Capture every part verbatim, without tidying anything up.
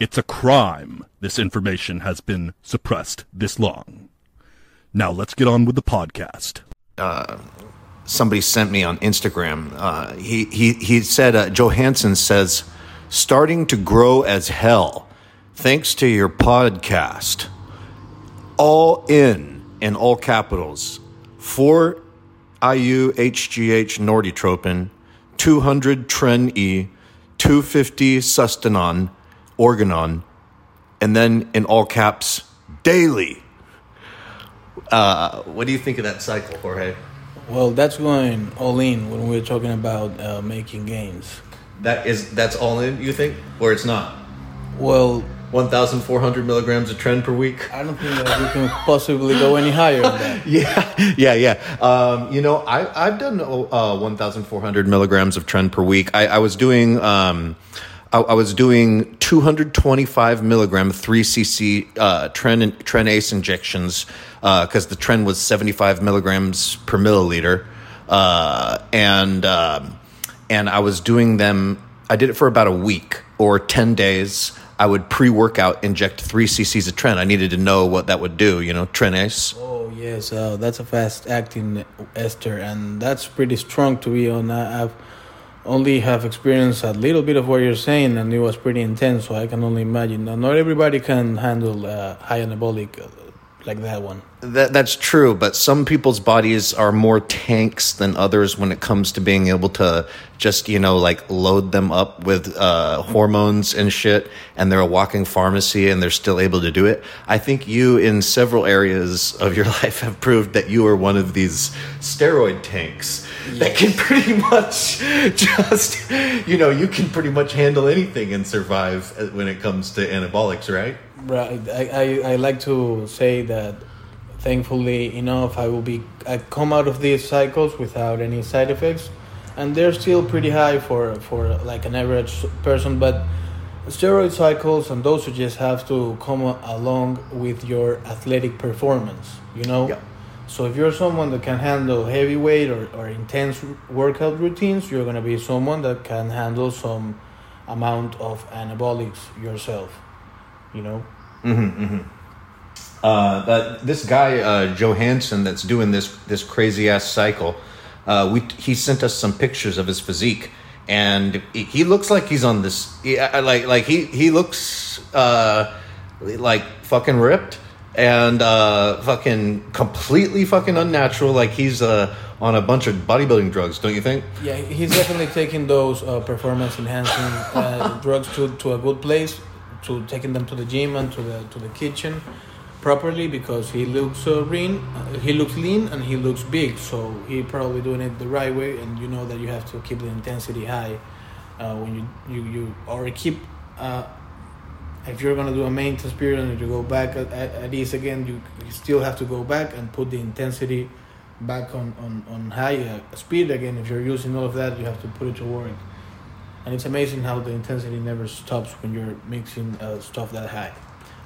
It's a crime this information has been suppressed this long. Now let's get on with the podcast. Uh, somebody sent me on Instagram. Uh, he, he, he said, uh, Johansson says, starting to grow as hell, thanks to your podcast. All in, in all capitals, four I U H G H Norditropin, two hundred Tren E, two hundred fifty Sustanon, Organon, and then in all caps, daily. Uh, what do you think of that cycle, Jorge? Well, that's going all in when we're talking about uh, making gains. That is, that's all in, you think, or it's not? Well, one thousand four hundred milligrams of trend per week. I don't think that we can possibly go any higher than that. yeah, yeah, yeah. Um, you know, I, I've done uh, one thousand four hundred milligrams of trend per week. I, I was doing... Um, I was doing two hundred twenty-five milligram three c c uh, Tren Tren Ace injections because uh, the Tren was seventy-five milligrams per milliliter, uh, and um, and I was doing them. I did it for about a week or ten days. I would pre-workout inject three cc's of Tren. I needed to know what that would do. You know, Tren Ace. Oh yes, uh, that's a fast-acting ester, and that's pretty strong to be on. Uh, I've only have experienced a little bit of what you're saying, and it was pretty intense, so I can only imagine. Now, not everybody can handle uh, high anabolic uh, like that one. That, that's true, but some people's bodies are more tanks than others when it comes to being able to just, you know, like load them up with uh, hormones and shit, and they're a walking pharmacy and they're still able to do it. I think you, in several areas of your life, have proved that you are one of these steroid tanks. Yes. That can pretty much just, you know, you can pretty much handle anything and survive when it comes to anabolics, right? Right. I, I, I like to say that thankfully enough, I will be. I come out of these cycles without any side effects, and they're still pretty high for for like an average person. But steroid cycles and dosages have to come along with your athletic performance. You know, yeah. So if you're someone that can handle heavyweight or or intense workout routines, you're gonna be someone that can handle some amount of anabolics yourself. You know. Mm-hmm. Mm-hmm. Uh, but this guy uh, Johansson that's doing this this crazy ass cycle, uh, we he sent us some pictures of his physique, and he looks like he's on this he, like like he he looks uh, like fucking ripped and uh, fucking completely fucking unnatural. Like he's uh, on a bunch of bodybuilding drugs, don't you think? Yeah, he's definitely taking those uh, performance enhancing uh, drugs to to a good place, to taking them to the gym and to the to the kitchen. Properly, because he looks uh, lean, he looks lean, and he looks big. So he probably doing it the right way, and you know that you have to keep the intensity high uh, when you you you or keep. Uh, if you're gonna do a maintenance period and you go back at, at, at ease again, you, you still have to go back and put the intensity back on on on high speed again. If you're using all of that, you have to put it to work. And it's amazing how the intensity never stops when you're mixing uh, stuff that high.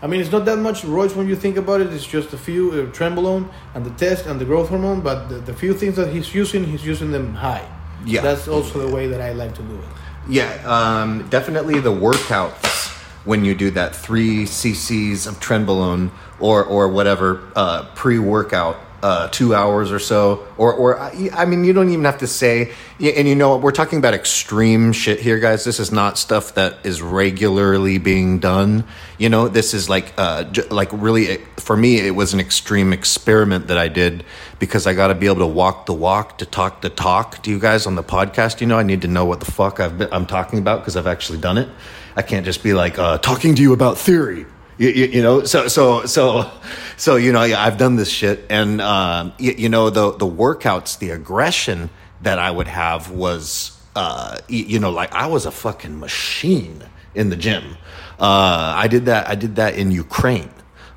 I mean, it's not that much roids when you think about it. It's just a few, uh, trenbolone and the test and the growth hormone. But the, the few things that he's using, he's using them high. Yeah. That's also the way that I like to do it. Yeah, um, definitely the workouts when you do that three cc's of trenbolone or or whatever uh, pre-workout uh, two hours or so. Or, or I mean, you don't even have to say. And you know what? We're talking about extreme shit here, guys. This is not stuff that is regularly being done. You know, this is like, uh, like really, for me, it was an extreme experiment that I did because I got to be able to walk the walk to talk the talk to you guys on the podcast. You know, I need to know what the fuck I've been, I'm talking about because I've actually done it. I can't just be like uh, talking to you about theory. You, you, you know, so, so, so, so, you know, yeah, I've done this shit. And, um, you, you know, the, the workouts, the aggression that I would have was, uh, you, you know, like I was a fucking machine in the gym. Uh, I did that. I did that in Ukraine.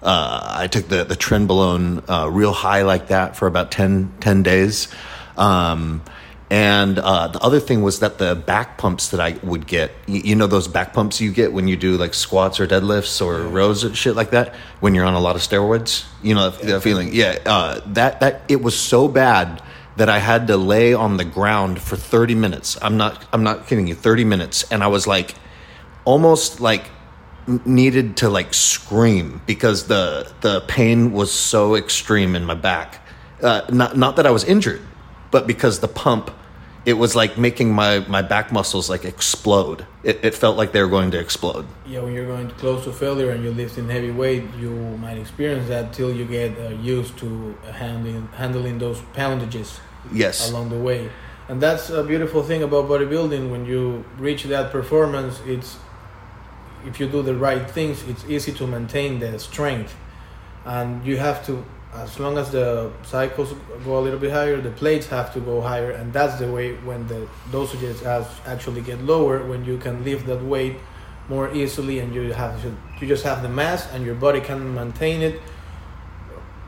Uh, I took the, the trenbolone, uh, real high like that for about ten, ten days. Um, And uh, the other thing was that the back pumps that I would get, you, you know, those back pumps you get when you do like squats or deadlifts or rows and shit like that, when you're on a lot of steroids, you know, that, that feeling. Yeah, uh, that that it was so bad that I had to lay on the ground for thirty minutes. I'm not, I'm not kidding you, thirty minutes, and I was like, almost like needed to like scream because the the pain was so extreme in my back. Uh, not not that I was injured, but because the pump. It was like making my, my back muscles like explode. It, it felt like they were going to explode. Yeah, when you're going close to failure and you're lifting heavy weight, you might experience that till you get uh, used to handling handling those poundages. Yes. Along the way. And that's a beautiful thing about bodybuilding. When you reach that performance, it's if you do the right things, it's easy to maintain the strength. And you have to... As long as the cycles go a little bit higher, the plates have to go higher, and that's the way when the dosages actually get lower, when you can lift that weight more easily, and you have you just have the mass, and your body can maintain it.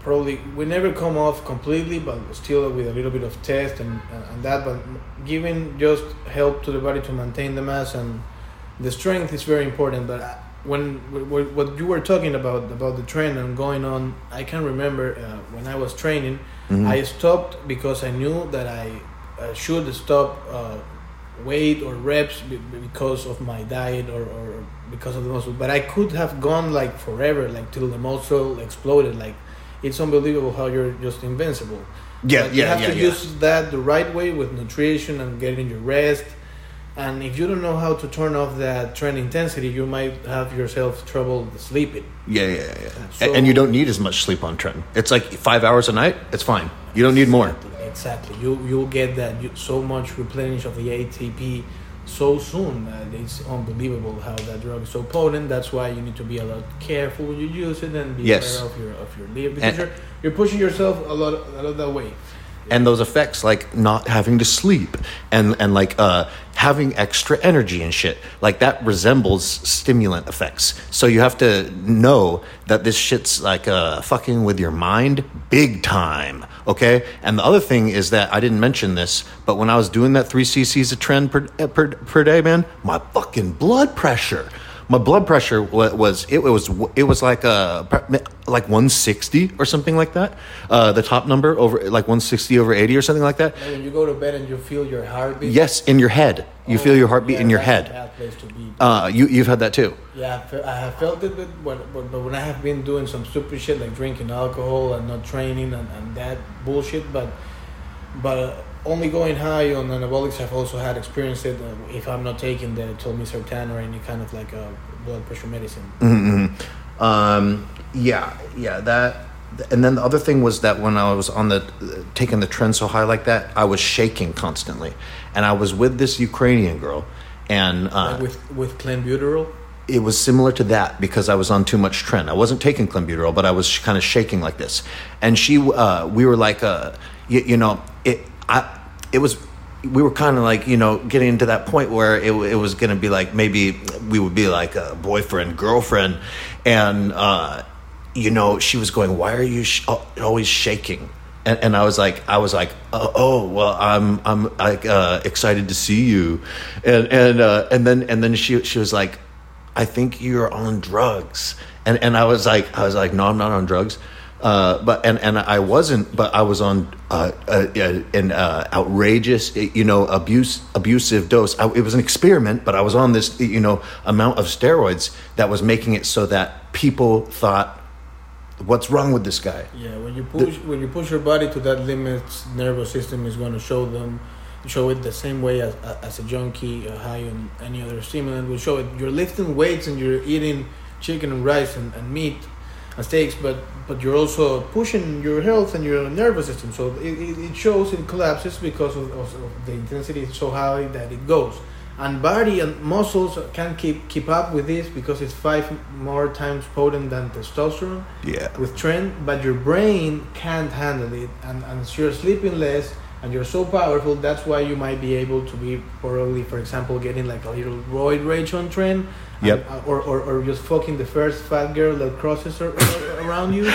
Probably we never come off completely, but still with a little bit of test and and that. But giving just help to the body to maintain the mass and the strength is very important. But when what you were talking about about the trend and going on, I can remember uh, when I was training, mm-hmm. I stopped because I knew that I, I should stop uh, weight or reps b- because of my diet or, or because of the muscle. But I could have gone like forever, like till the muscle exploded. Like it's unbelievable how you're just invincible. Yeah, but yeah, you have yeah, to yeah. use that the right way with nutrition and getting your rest. And if you don't know how to turn off that trend intensity, you might have yourself trouble sleeping. Yeah, yeah, yeah. So, and you don't need as much sleep on trend. It's like five hours a night. It's fine. You don't need more. Exactly. You you'll get that you, so much replenish of the A T P so soon. Uh, it's unbelievable how that drug is so potent. That's why you need to be a lot careful when you use it and be yes. aware of your of your liver because and, you're, you're pushing yourself a lot a lot that way. And those effects, like not having to sleep and, and like uh, having extra energy and shit, like that resembles stimulant effects. So you have to know that this shit's like uh, fucking with your mind big time, okay? And the other thing is that I didn't mention this, but when I was doing that three cc's a trend per, per, per day, man, my fucking blood pressure, my blood pressure was, it was, it was like a, like one sixty or something like that. Uh, the top number over like one sixty over eighty or something like that. And when you go to bed and you feel your heartbeat. Yes. In your head. You oh, feel your heartbeat yeah, in your head. Bad place to be. Uh, you, you've had that too. Yeah. I have felt it, but but, but when I have been doing some stupid shit, like drinking alcohol and not training and, and that bullshit, but, but, only going high on anabolics, I've also had experienced it uh, if I'm not taking the Telmisartan or any kind of like a blood pressure medicine. Mm-hmm. Um, yeah, yeah, that. And then the other thing was that when I was on the taking the trend so high like that, I was shaking constantly, and I was with this Ukrainian girl, and uh, like with with clenbuterol. It was similar to that because I was on too much trend. I wasn't taking clenbuterol, but I was kind of shaking like this, and she, uh, we were like, uh, you, you know, it. I, it was, we were kind of like, you know, getting to that point where it, it was going to be like, maybe we would be like a boyfriend, girlfriend. And, uh, you know, she was going, why are you sh- always shaking? And, and I was like, I was like, oh, oh well, I'm, I'm like, uh, excited to see you. And, and, uh, and then, and then she, she was like, I think you're on drugs. And, and I was like, I was like, no, I'm not on drugs. Uh, but and, and I wasn't, but I was on uh, uh, an uh, outrageous, you know, abuse abusive dose. I, it was an experiment, but I was on this, you know, amount of steroids that was making it so that people thought what's wrong with this guy? Yeah, when you push the, when you push your body to that limit, nervous system is going to show them, show it the same way as as a junkie, a high on any other stimulant will show it. You're lifting weights and you're eating chicken and rice and, and meat and steaks, but, but you're also pushing your health and your nervous system. So it, it, it shows it collapses because of, of the intensity is so high that it goes. And body and muscles can't keep keep up with this because it's five more times potent than testosterone. Yeah. With Tren, but your brain can't handle it, and and so you're sleeping less, and you're so powerful. That's why you might be able to be probably, for example, getting like a little roid rage on Tren. Yep. And, or, or or just fucking the first fat girl that crosses her, around you.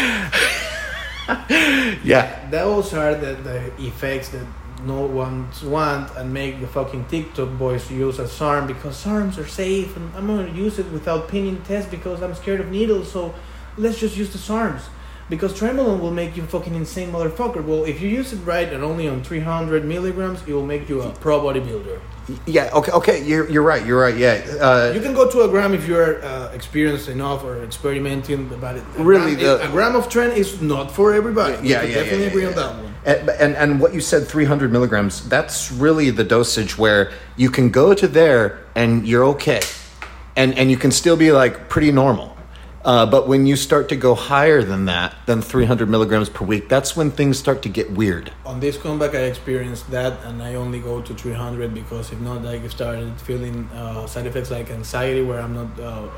Yeah. Those are the, the effects that no one want and make the fucking TikTok boys use a SARM because SARMs are safe and I'm going to use it without pinning tests because I'm scared of needles, so let's just use the SARMs because Tremolone will make you fucking insane motherfucker. Well, if you use it right and only on three hundred milligrams, it will make you a pro bodybuilder. Yeah, okay, okay, you're you're right, you're right, yeah. Uh, you can go to a gram if you're uh, experienced enough or experimenting, but it, a, really gram, the, it, a gram of Tren is not for everybody. Yeah, yeah, yeah, definitely agree yeah, yeah, yeah. on that one. And, and and what you said, three hundred milligrams, that's really the dosage where you can go to there and you're okay. And and you can still be like pretty normal. Uh, but when you start to go higher than that, than three hundred milligrams per week, that's when things start to get weird. On this comeback, I experienced that, and I only go to three hundred because if not, I started feeling uh, side effects like anxiety where I'm not... Uh,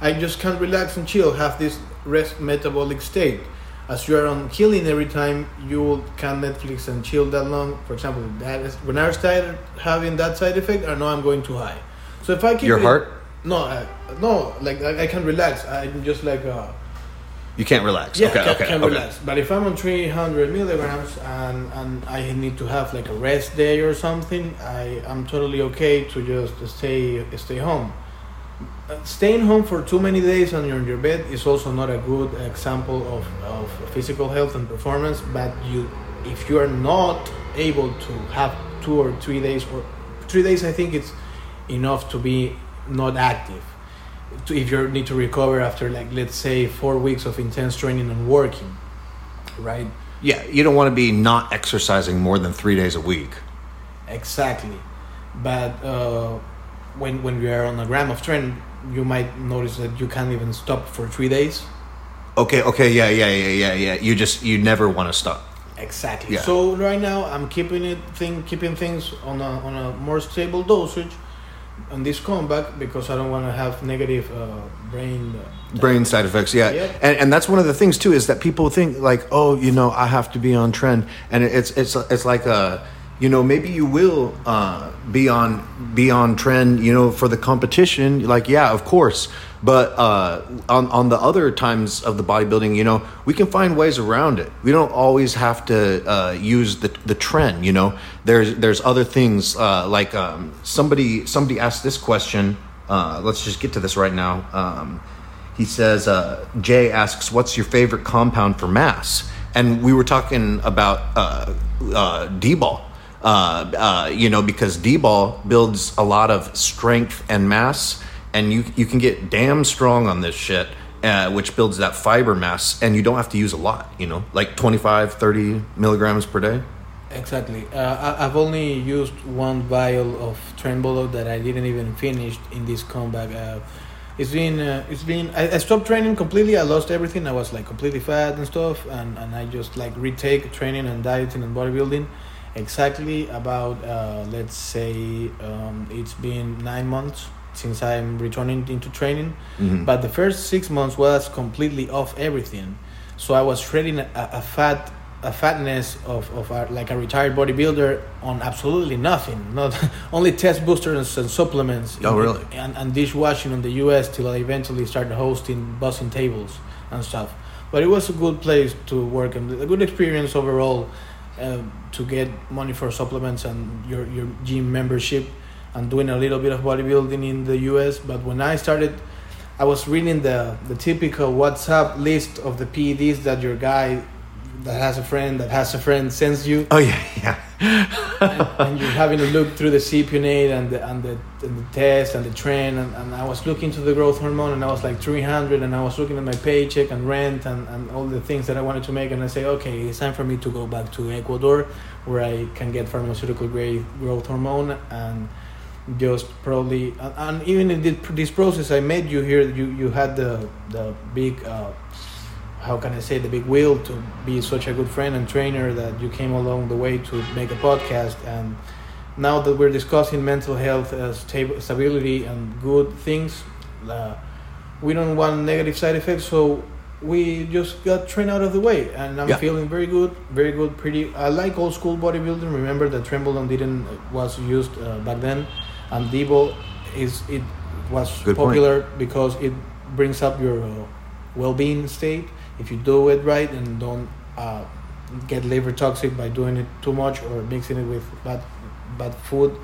I just can't relax and chill, have this rest metabolic state. As you are on healing every time, you can't Netflix and chill that long. For example, that is, when I started having that side effect, I know I'm going too high. So if I keep your it, heart? No, I, no, like I, I can't relax. I'm just like uh, you can't relax. Yeah, okay, I can, okay, can't okay. relax. But if I'm on three hundred milligrams and and I need to have like a rest day or something, I I'm totally okay to just stay stay home. Staying home for too many days and you're in your bed is also not a good example of, of physical health and performance, but you, if you are not able to have two or three days, or three days I think it's enough to be not active. To, if you need to recover after like, let's say, four weeks of intense training and working, right? Yeah, you don't want to be not exercising more than three days a week. Exactly. But... Uh, When when we are on a gram of Tren, you might notice that you can't even stop for three days. Okay, okay, yeah, yeah, yeah, yeah, yeah. You just you never want to stop. Exactly. Yeah. So right now I'm keeping it thing keeping things on a on a more stable dosage on this comeback because I don't want to have negative uh, brain uh, brain side effects. Yeah, yeah. And, and that's one of the things too is that people think like, oh, you know, I have to be on Tren, and it's it's it's like a. You know, maybe you will uh, be on be on Tren, you know, for the competition. Like, yeah, of course. But uh, on on the other times of the bodybuilding, you know, we can find ways around it. We don't always have to uh, use the the Tren. You know, there's there's other things uh, like um, somebody somebody asked this question. Uh, let's just get to this right now. Um, he says, uh, Jay asks, "What's your favorite compound for mass?" And we were talking about uh, uh, D-ball. Uh, uh, you know, because D-ball builds a lot of strength and mass, and you you can get damn strong on this shit, uh, which builds that fiber mass, and you don't have to use a lot, you know, like twenty-five, thirty milligrams per day. Exactly. Uh, I, I've only used one vial of Trenbolo that I didn't even finish in this comeback. Uh, it's been, uh, it's been, I, I stopped training completely. I lost everything. I was like completely fat and stuff, and, and I just like retake training and dieting and bodybuilding. Exactly about, uh, let's say, um, it's been nine months since I'm returning into training. Mm-hmm. But the first six months was completely off everything. So I was shredding a, a fat, a fatness of, of our, like a retired bodybuilder on absolutely nothing. Not only test boosters and supplements. Oh, really? And, and dishwashing in the U S till I eventually started hosting bussing tables and stuff. But it was a good place to work and a good experience overall. Uh, to get money for supplements and your, your gym membership and doing a little bit of bodybuilding in the U S. But when I started, I was reading the, the typical WhatsApp list of the P E Ds that your guy that has a friend that has a friend sends you. Oh, yeah, yeah. and, and you're having to look through the Cipionate and the and the, and the test and the trend, and, and I was looking to the growth hormone, and I was like three hundred, and I was looking at my paycheck and rent and, and all the things that I wanted to make, and I say, okay, it's time for me to go back to Ecuador where I can get pharmaceutical grade growth hormone and just probably and, and even in this process I made you here, you, you had the the big uh, how can I say the big will to be such a good friend and trainer that you came along the way to make a podcast. And now that we're discussing mental health, uh, stab- stability and good things, uh, we don't want negative side effects, so we just got trained out of the way, and I'm yeah. feeling very good, very good, pretty. I like old school bodybuilding. Remember that Trembolon didn't was used uh, back then, and D-ball is it was good popular point. Because it brings up your uh, well-being state. If you do it right and don't uh, get liver toxic by doing it too much or mixing it with bad bad food,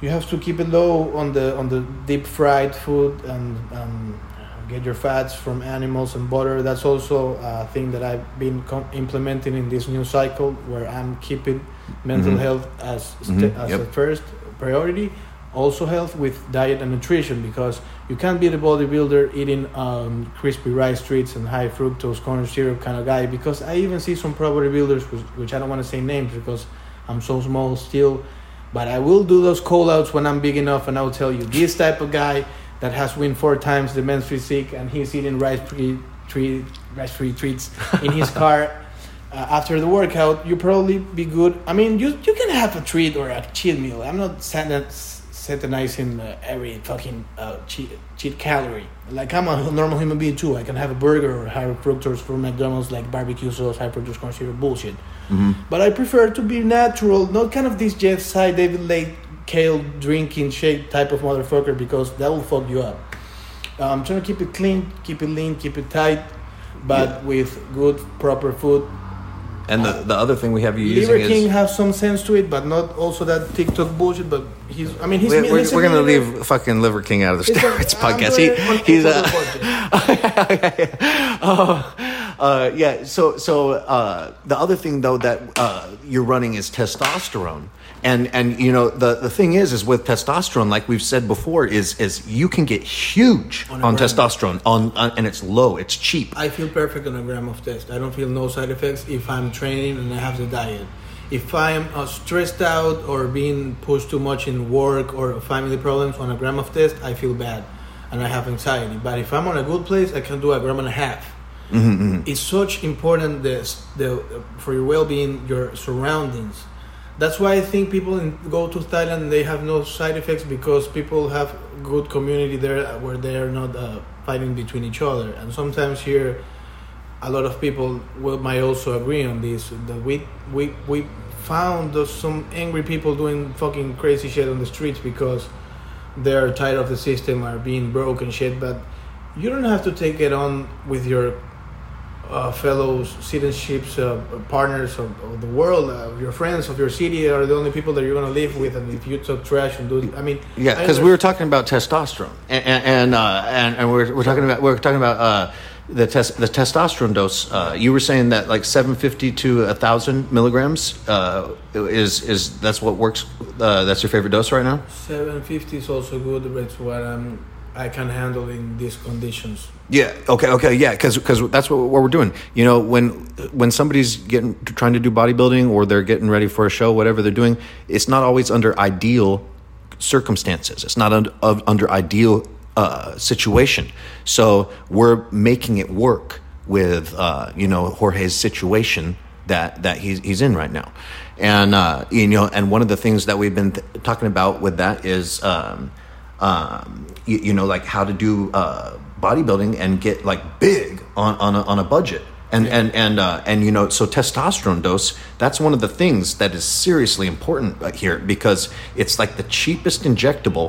you have to keep it low on the on the deep fried food and um, get your fats from animals and butter. That's also a thing that I've been com- implementing in this new cycle where I'm keeping mental mm-hmm. health as st- mm-hmm. as yep. a first priority. Also health with diet and nutrition, because you can't be the bodybuilder eating um, crispy rice treats and high fructose corn syrup kind of guy, because I even see some pro bodybuilders, which, which I don't want to say names because I'm so small still, but I will do those call outs when I'm big enough, and I'll tell you this type of guy that has win four times the men's physique and he's eating rice free treat, rice free treats in his car Uh, after the workout. You probably be good. I mean, you you can have a treat or a cheat meal. I'm not saying that's satanizing uh, every fucking uh, cheat, cheat calorie. Like, I'm a normal human being too. I can have a burger or high fructose from McDonald's, like barbecue sauce, high fructose corn syrup bullshit. Mm-hmm. But I prefer to be natural, not kind of this Jeff Sy, David Lake, kale drinking shake type of motherfucker, because that will fuck you up. I'm um, trying to keep it clean, keep it lean, keep it tight, but yeah. with good, proper food. And the, the other thing we have you using is... Liver King has some sense to it, but not also that TikTok bullshit, but he's... I mean, he's... We're, we're, we're going to leave fucking Liver King out of the steroids podcast. He, he's a... uh, uh, yeah, so so uh, the other thing, though, that uh, you're running is testosterone. And, and you know, the, the thing is, is with testosterone, like we've said before, is is you can get huge on, on testosterone, on, on and it's low, it's cheap. I feel perfect on a gram of test. I don't feel no side effects if I'm training and I have the diet. If I'm uh, stressed out or being pushed too much in work or family problems, on a gram of test, I feel bad and I have anxiety. But if I'm on a good place, I can do a gram and a half. Mm-hmm, mm-hmm. It's such important this, the, for your well-being, your surroundings. That's why I think people in, go to Thailand and they have no side effects, because people have good community there where they are not uh, fighting between each other. And sometimes here, a lot of people will, might also agree on this. That we we we found some angry people doing fucking crazy shit on the streets because they are tired of the system, are being broke and shit. But you don't have to take it on with your Uh, fellow citizenships, uh, partners of, of the world, uh, your friends of your city are the only people that you're going to live with. And if you talk trash and do, I mean, yeah, because we were talking about testosterone, and and uh, and, and we're we're talking about we're talking about uh, the test the testosterone dose. Uh, you were saying that like seven fifty to a thousand milligrams uh, is is that's what works. Uh, that's your favorite dose right now. seven fifty is also good. That's what I'm. I can handle in these conditions. Yeah. Okay. Okay. Yeah. Because because that's what, what we're doing. You know, when when somebody's getting trying to do bodybuilding or they're getting ready for a show, whatever they're doing, it's not always under ideal circumstances. It's not under, under ideal uh, situation. So we're making it work with uh, you know Jorge's situation that that he's he's in right now, and uh, you know, and one of the things that we've been th- talking about with that is. Um, Um, you, you know, like how to do uh, bodybuilding and get like big on on a, on a budget, and yeah. and and uh, and you know, so testosterone dose. That's one of the things that is seriously important right here, because it's like the cheapest injectable,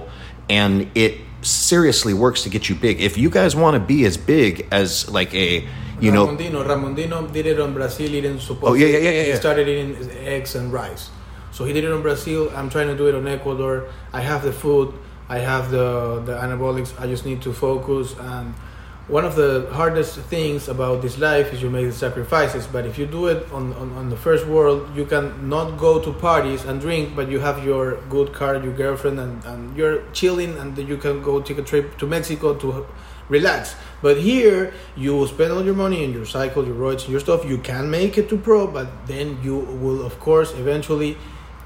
and it seriously works to get you big. If you guys want to be as big as like a you Ramondino, know, Ramondino did it on Brazil eating. Oh yeah, yeah, yeah, yeah. He yeah. started eating eggs and rice, so he did it on Brazil. I'm trying to do it on Ecuador. I have the food. I have the the anabolics. I just need to focus, and one of the hardest things about this life is you make the sacrifices, but if you do it on, on, on the first world, you can not go to parties and drink, but you have your good car, your girlfriend, and, and you're chilling, and you can go take a trip to Mexico to relax. But here, you spend all your money and your cycle, your roids, your stuff. You can make it to pro, but then you will, of course, eventually,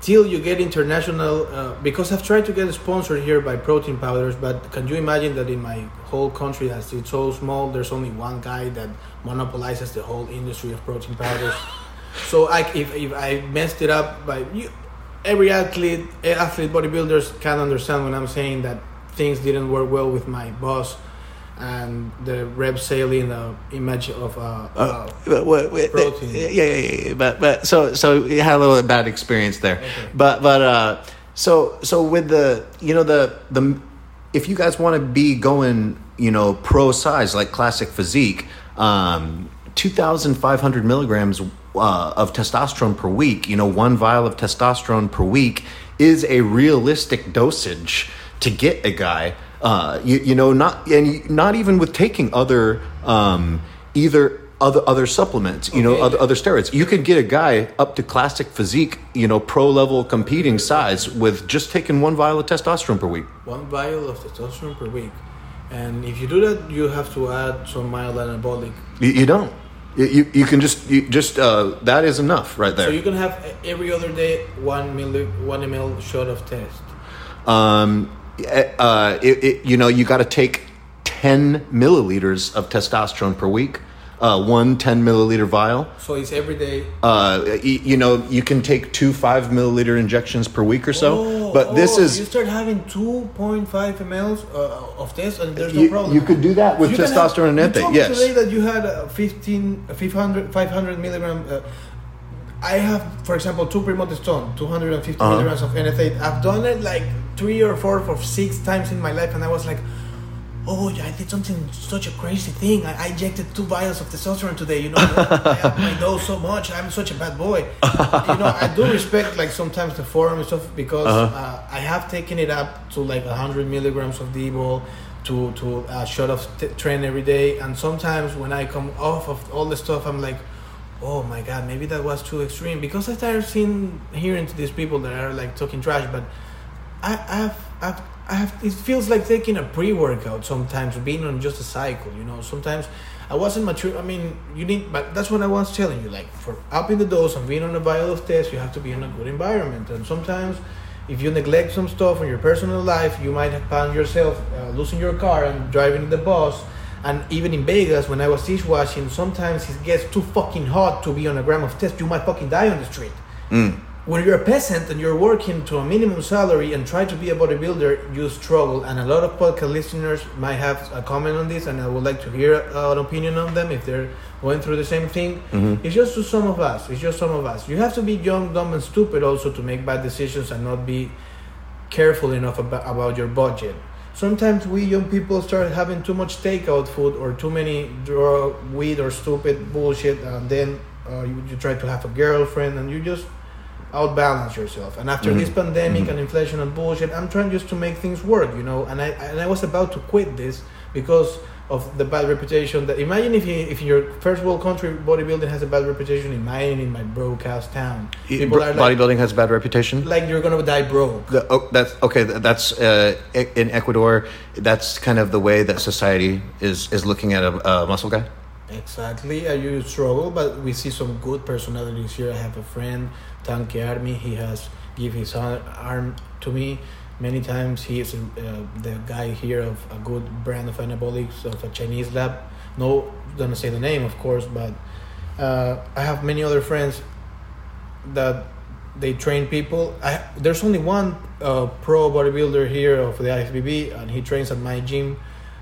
till you get international, uh, because I've tried to get sponsored here by protein powders, but can you imagine that in my whole country, as it's so small, there's only one guy that monopolizes the whole industry of protein powders. So I, if, if I messed it up, by you, every athlete, athlete bodybuilders can understand when I'm saying that things didn't work well with my boss and the rep selling the image of uh, uh, uh wait, wait, protein. Yeah, yeah, yeah. But but so so you had a little bad experience there. Okay. But but uh, so so with the you know the the if you guys want to be going you know pro size like classic physique, um, two thousand five hundred milligrams uh, of testosterone per week. You know, one vial of testosterone per week is a realistic dosage to get a guy. Uh, you, you know, not and not even with taking other um, either other other supplements, you okay. know, other, other steroids. You could get a guy up to classic physique, you know, pro level competing size with just taking one vial of testosterone per week. One vial of testosterone per week, and if you do that, you have to add some mild anabolic. You, you don't. You you can just you just uh, that is enough right there. So you can have every other day one milli one ml shot of test. Um. Uh, it, it, you know, you got to take ten milliliters of testosterone per week, uh, one ten milliliter vial. So it's every day. Uh, you, you know, you can take two five milliliter injections per week or so. Oh, but this oh, is you start having two point five milliliters uh, of this, and there's you, no problem. You could do that with you testosterone have, and ethate. Yes. Today that you had a fifteen, five hundred, five hundred milligram. Uh, I have, for example, two Primoteston, two hundred fifty uh-huh. milligrams of ethate. I've done it like three or four or six times in my life, and I was like, oh, I did something, such a crazy thing. I, I injected two vials of testosterone today, you know. I, I know so much. I'm such a bad boy. You know, I do respect, like, sometimes the forum and stuff because uh-huh. uh, I have taken it up to, like, one hundred milligrams of D-ball to, to a shot of t- Tren every day. And sometimes when I come off of all the stuff, I'm like, oh my god, maybe that was too extreme, because I started seeing hearing to these people that are like talking trash, but I I've, I've I have it feels like taking a pre-workout sometimes, being on just a cycle, you know. Sometimes I wasn't mature. I mean, you need, but that's what I was telling you. Like, for upping the dose and being on a vial of test, you have to be in a good environment. And sometimes, if you neglect some stuff in your personal life, you might find yourself uh, losing your car and driving the bus. And even in Vegas, when I was dishwashing, sometimes it gets too fucking hot to be on a gram of test. You might fucking die on the street. Mm. When you're a peasant and you're working to a minimum salary and try to be a bodybuilder, you struggle. And a lot of podcast listeners might have a comment on this, and I would like to hear an opinion on them if they're going through the same thing. Mm-hmm. It's just to some of us. It's just some of us. You have to be young, dumb, and stupid also to make bad decisions and not be careful enough about, about your budget. Sometimes we young people start having too much takeout food or too many drug, weed, or stupid bullshit, and then uh, you, you try to have a girlfriend, and you just outbalance yourself. And after mm-hmm. this pandemic mm-hmm. and inflation and bullshit, I'm trying just to make things work, you know. And I and I was about to quit this because of the bad reputation. That imagine if you, if your first world country bodybuilding has a bad reputation. Imagine in my broke-ass town, people Bro- are like, bodybuilding has a bad reputation. Like, you're gonna die broke. The, oh, that's okay. That's uh, in Ecuador. That's kind of the way that society is is looking at a, a muscle guy. Exactly. Uh, you struggle, but we see some good personalities here. I have a friend, Tanque Army. He has give his arm to me. Many times he is uh, the guy here of a good brand of anabolics of a Chinese lab. No, gonna say the name, of course, but uh, I have many other friends that they train people. I, there's only one uh, pro bodybuilder here of the I F B B, and he trains at my gym,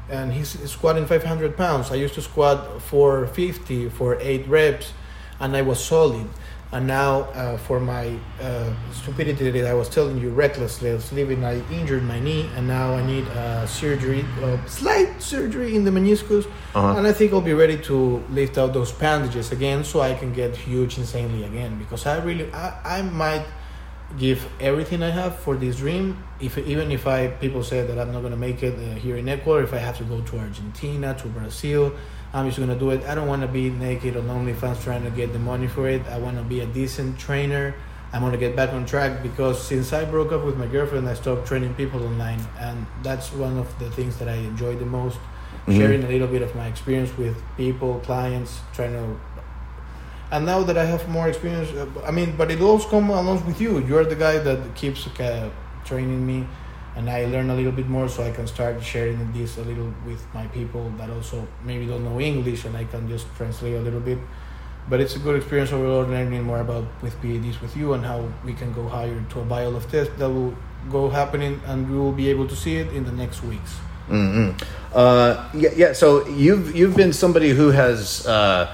and he's squatting five hundred pounds. I used to squat four fifty for eight reps, and I was solid. And now, uh, for my uh, stupidity that I was telling you, recklessly, I was living, I injured my knee, and now I need uh, surgery, uh, slight surgery in the meniscus, uh-huh. and I think I'll be ready to lift out those bandages again so I can get huge insanely again, because I really, I, I might give everything I have for this dream. If even if I people say that I'm not gonna make it uh, here in Ecuador, if I have to go to Argentina, to Brazil, I'm just gonna do it. I don't want to be naked on OnlyFans trying to get the money for it. I want to be a decent trainer. I'm gonna get back on track, because since I broke up with my girlfriend, I stopped training people online, and that's one of the things that I enjoy the most. Mm-hmm. Sharing a little bit of my experience with people, clients, trying to. And now that I have more experience, I mean, but it all comes along with you. You're the guy that keeps uh, training me, and I learn a little bit more, so I can start sharing this a little with my people that also maybe don't know English, and I can just translate a little bit. But it's a good experience overall, learning more about with P A Ds with you and how we can go higher to a vial of test that will go happening, and we will be able to see it in the next weeks. Mm-hmm. Uh, yeah, yeah. So you've you've been somebody who has uh,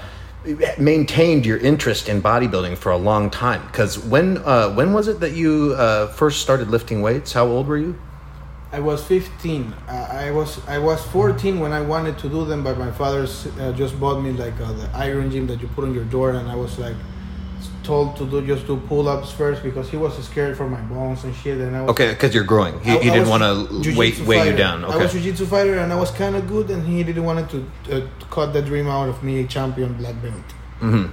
maintained your interest in bodybuilding for a long time. Because when uh, when was it that you uh, first started lifting weights? How old were you? I was fifteen. Uh, I was I was fourteen when I wanted to do them, but my father uh, just bought me like uh, the iron gym that you put on your door, and I was like told to do just do pull-ups first, because he was scared for my bones and shit. And I was okay because you're growing. He, I, he didn't want to weigh weigh you down. Okay. I was jiu-jitsu fighter and I was kind of good, and he didn't want to uh, cut the dream out of me, a champion black belt. Mm-hmm.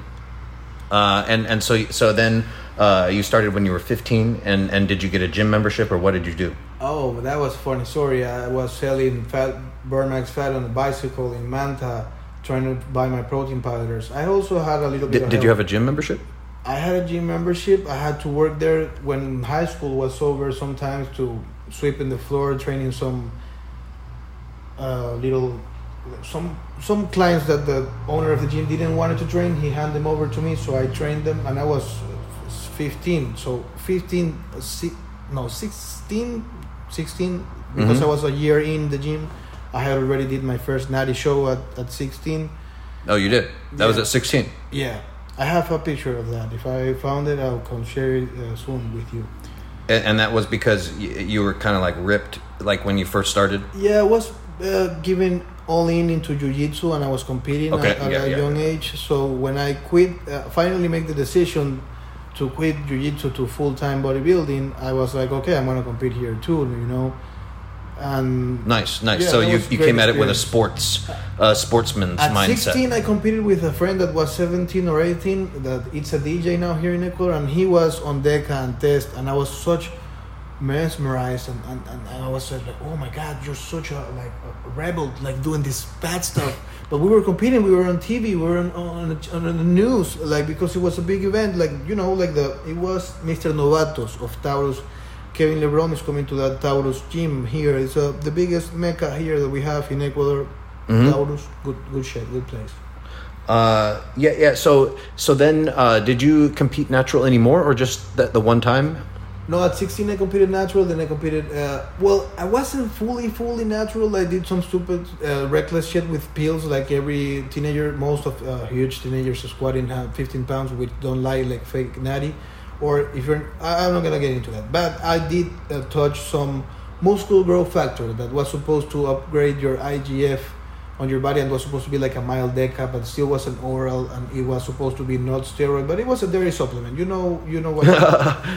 Uh, and and so so then. Uh, you started when you were fifteen, and, and did you get a gym membership, or what did you do? Oh, that was funny. Sorry, I was selling fat, Burmax fat on a bicycle in Manta, trying to buy my protein powders. I also had a little bit did, of Did help. You have a gym membership? I had a gym membership. I had to work there when high school was over sometimes, to sweeping the floor, training some uh, little... Some some clients that the owner of the gym didn't want to train. He handed them over to me, so I trained them, and I was... fifteen, so fifteen, six, no, sixteen, sixteen, because mm-hmm. I was a year in the gym. I had already did my first natty show at, at sixteen. Oh, you did? That yeah. was at sixteen? Yeah. I have a picture of that. If I found it, I'll come share it uh, soon with you. And, and that was because y- you were kind of like ripped, like when you first started? Yeah, I was uh, given all in into jiu-jitsu, and I was competing okay. at, at yeah, a yeah. young age. So when I quit, uh, finally make the decision to quit jiu-jitsu to full-time bodybuilding, I was like, okay, I'm going to compete here too, you know. And nice, nice. Yeah, so you, you came at it with a sports uh, sportsman's at mindset. At sixteen, I competed with a friend that was seventeen or eighteen, that it's a D J now here in Ecuador, and he was on Deca and Test, and I was such mesmerized, and, and, and I was like, oh my God, you're such a, like, a rebel, like doing this bad stuff. But we were competing, we were on T V, we were on, on, on the news, like, because it was a big event, like, you know, like the, it was Mister Novatos of Taurus. Kevin LeBron is coming to that Taurus gym here. It's uh, the biggest mecca here that we have in Ecuador. Mm-hmm. Taurus, good, good shit, good place. Uh, yeah, yeah, so, so then, uh, did you compete natural anymore, or just the, the one time? No, at sixteen I competed natural, then I competed, uh, well, I wasn't fully, fully natural. I did some stupid, uh, reckless shit with pills, like every teenager, most of uh, huge teenagers squatting have fifteen pounds, which don't lie, like fake natty, or if you're, I, I'm not going to get into that, but I did uh, touch some muscle growth factor that was supposed to upgrade your I G F on your body, and was supposed to be like a mild Deca, but still was an oral, and it was supposed to be not steroid, but it was a dirty supplement. You know, you know what?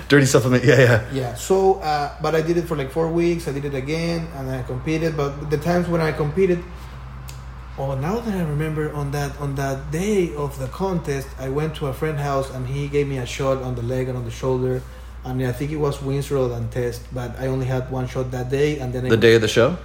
Dirty supplement, yeah, yeah. Yeah. So, uh, but I did it for like four weeks. I did it again, and I competed. But the times when I competed, oh, now that I remember, on that on that day of the contest, I went to a friend's house, and he gave me a shot on the leg and on the shoulder, and I think it was Winstrol and Test, but I only had one shot that day, and then I the day of the show.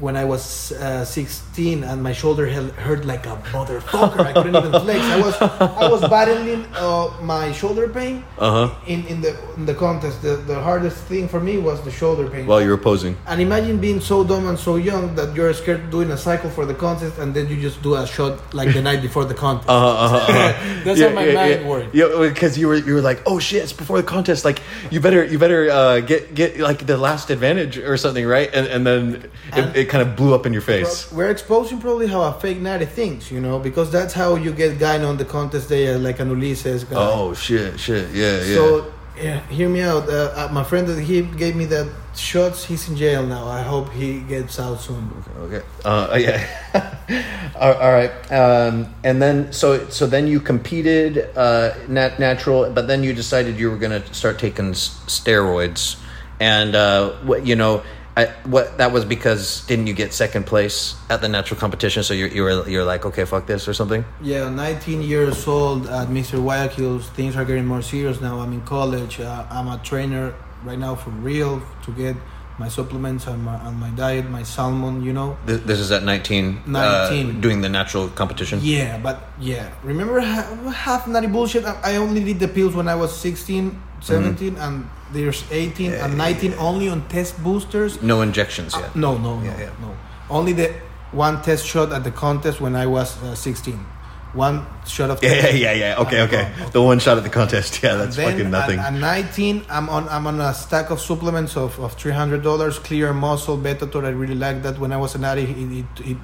When I was uh, sixteen, and my shoulder hurt like a motherfucker. I couldn't even flex. I was I was battling uh, my shoulder pain uh-huh. in, in the in the contest. The, the hardest thing for me was the shoulder pain. While you were posing. And imagine being so dumb and so young that you're scared doing a cycle for the contest, and then you just do a shot like the night before the contest. Uh-huh, uh-huh, uh-huh. That's yeah, how my yeah, mind yeah. worked. Yeah, because you were you were like, oh shit, it's before the contest. Like you better you better uh, get get like the last advantage or something, right? And and then. And, it, it It kind of blew up in your face. We're exposing probably how a fake natty thinks, you know, because that's how you get guy on the contest day, like an Ulysses guy. Oh shit, shit, yeah, yeah. So Yeah, hear me out. Uh, my friend that he gave me that shots, he's in jail now. I hope he gets out soon. Okay. okay. Uh, yeah. all, all right. Um, and then, so so then you competed uh, nat- natural, but then you decided you were going to start taking s- steroids. And, uh, you know, I, what that was because didn't you get second place at the natural competition? So you you were you're like, okay, fuck this or something. Yeah, nineteen years old at Mister Guayaquil's. Things are getting more serious now. I'm in college. Uh, I'm a trainer right now for real to get my supplements and my, and my diet, my salmon. You know. This, this is at nineteen. Nineteen uh, doing the natural competition. Yeah, but yeah, remember half nutty bullshit. I only did the pills when I was sixteen. seventeen mm-hmm. and there's eighteen yeah, and nineteen yeah, yeah. only on test boosters. No injections yet. Uh, no, no, yeah, no, yeah. no. Only the one test shot at the contest when I was uh, sixteen. One shot of yeah, yeah, yeah, yeah. Okay, okay. okay. The one shot at the contest. Yeah, that's then, fucking nothing. At, at nineteen, I'm on I'm on a stack of supplements of, of three hundred dollars. Clear muscle, Betator. I really like that. When I was a natty, it it, it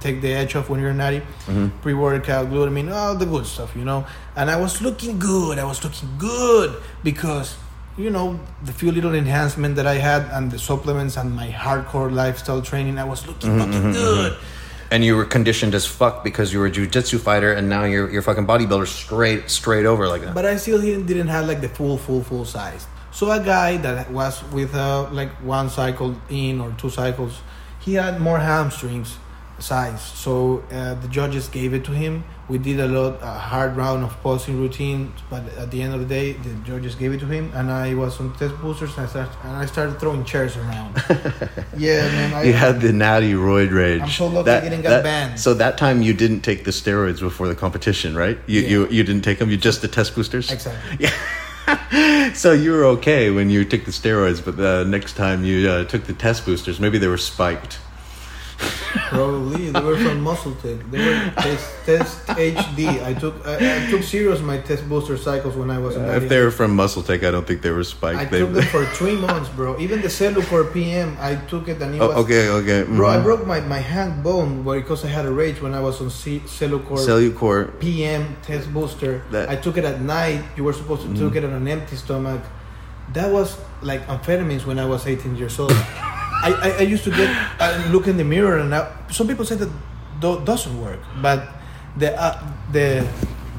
take the edge off when you're natty. Mm-hmm. Pre-workout, glutamine, all the good stuff, you know. And I was looking good. I was looking good because, you know, the few little enhancement that I had and the supplements and my hardcore lifestyle training, I was looking mm-hmm, fucking mm-hmm, good. Mm-hmm. And you were conditioned as fuck because you were a jiu-jitsu fighter, and now you're you're fucking bodybuilder straight straight over like that. But I still didn't have like the full full full size. So a guy that was with uh, like one cycle in or two cycles, he had more hamstrings size. So uh, the judges gave it to him. We did a lot a hard round of posing routine, but at the end of the day, the judges gave it to him, and I was on test boosters, and I started and I started throwing chairs around. yeah, man. I, you had the natty roid rage. I'm so lucky that, I didn't get that, banned. So that time you didn't take the steroids before the competition, right? You yeah. you, you didn't take them. You just the test boosters. Exactly. Yeah. So you were okay when you took the steroids, but the next time you uh, took the test boosters, maybe they were spiked. Probably they were from MuscleTech. They were test, test H D. I took I, I took serious my test booster cycles when I was. Uh, if they were from MuscleTech, I don't think they were spiked. I they, took them for three months, bro. Even the Cellucor P M, I took it and it oh, was. Okay, okay. Bro, mm-hmm. I broke my, my hand bone because I had a rage when I was on C- Cellucor. Cellucor P M test booster. That, I took it at night. You were supposed to mm-hmm. take it on an empty stomach. That was like amphetamines when I was eighteen years old. I, I used to get I look in the mirror, and I, some people say that do, doesn't work, but the uh, the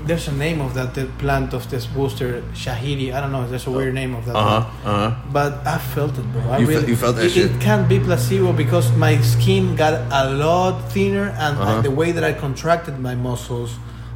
there's a name of that the plant of this booster shahidi. I don't know. There's a weird name of that. Uh huh. Uh-huh. But I felt it, bro. I you, really, felt, you felt that it, shit. It can't be placebo because my skin got a lot thinner, and uh-huh. the way that I contracted my muscles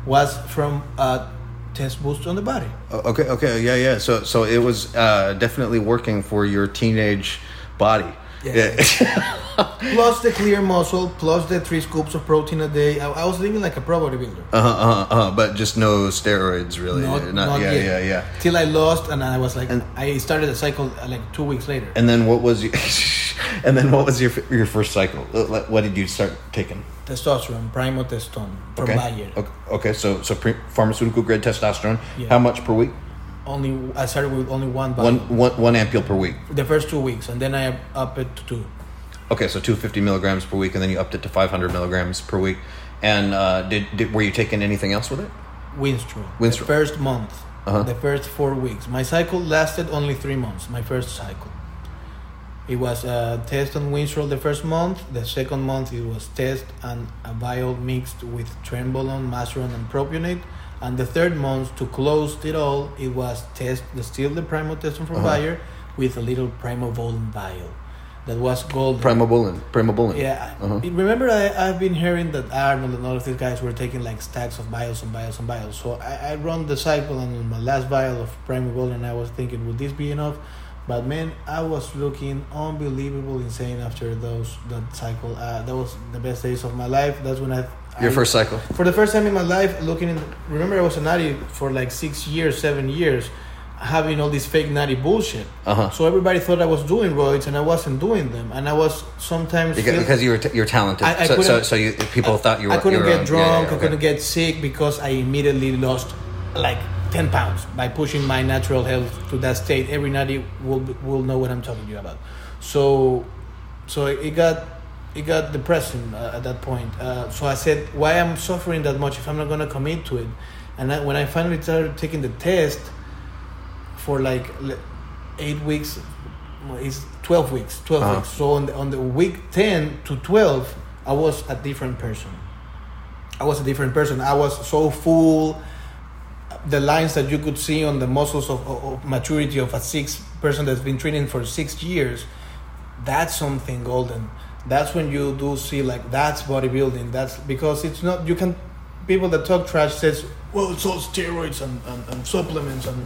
was from a test boost on the body. Okay. Okay. Yeah. Yeah. So so it was uh, definitely working for your teenage body. Yeah. yeah. Plus the clear muscle, plus the three scoops of protein a day. I, I was living like a pro bodybuilder. Uh huh. Uh huh. Uh-huh. But just no steroids, really. Not, not, not yeah, yet. yeah, yeah. Till I lost, and I was like, and, I started a cycle like two weeks later. And then what was your, and then what was your your first cycle? What did you start taking? Testosterone, Primoteston from okay. Bayer. Okay. Okay. So so pre- pharmaceutical grade testosterone. Yeah. How much per week? Only I started with only one bottle. One, one, one ampule per week. The first two weeks, and then I up it to two. Okay, so two fifty milligrams per week, and then you upped it to five hundred milligrams per week. And uh, did, did were you taking anything else with it? Winstrol. Winstrol. The first month, uh-huh. the first four weeks. My cycle lasted only three months. My first cycle. It was a test on Winstrol the first month. The second month it was test and a vial mixed with Trenbolone, Masteron, and Propionate. And the third month, to close it all, it was test, still the Primoteston from Bayer uh-huh. with a little Primo golden vial that was golden. Primo golden, Primo golden. Yeah. Uh-huh. Remember, I, I've been hearing that Arnold and all of these guys were taking like stacks of vials and vials and vials. So I, I run the cycle, and in my last vial of Primo golden, I was thinking, would this be enough? But man, I was looking unbelievable, insane after those that cycle. Uh, that was the best days of my life. That's when I. Your I, first cycle. For the first time in my life, looking in. Remember, I was a natty for like six years, seven years, having all this fake natty bullshit. Uh-huh. So everybody thought I was doing roids, and I wasn't doing them. And I was sometimes because, feel, because you were t- you're talented. I, I so so, so you, people I, thought you were. I couldn't get own. drunk. Yeah, yeah, okay. I couldn't get sick because I immediately lost like ten pounds by pushing my natural health to that state. Every natty will will know what I'm talking to you about. So, so it got it got depressing uh, at that point. Uh, so I said, why am I suffering that much if I'm not gonna commit to it? And I, when I finally started taking the test, for like eight weeks. It's twelve weeks. Twelve uh-huh. weeks. So on the, on the week ten to twelve, I was a different person. I was a different person. I was so full. The lines that you could see on the muscles of, of, of maturity of a six person that's been training for six years, that's something golden. That's when you do see like that's bodybuilding. That's because it's not, you can, people that talk trash says, well, it's all steroids and, and, and supplements and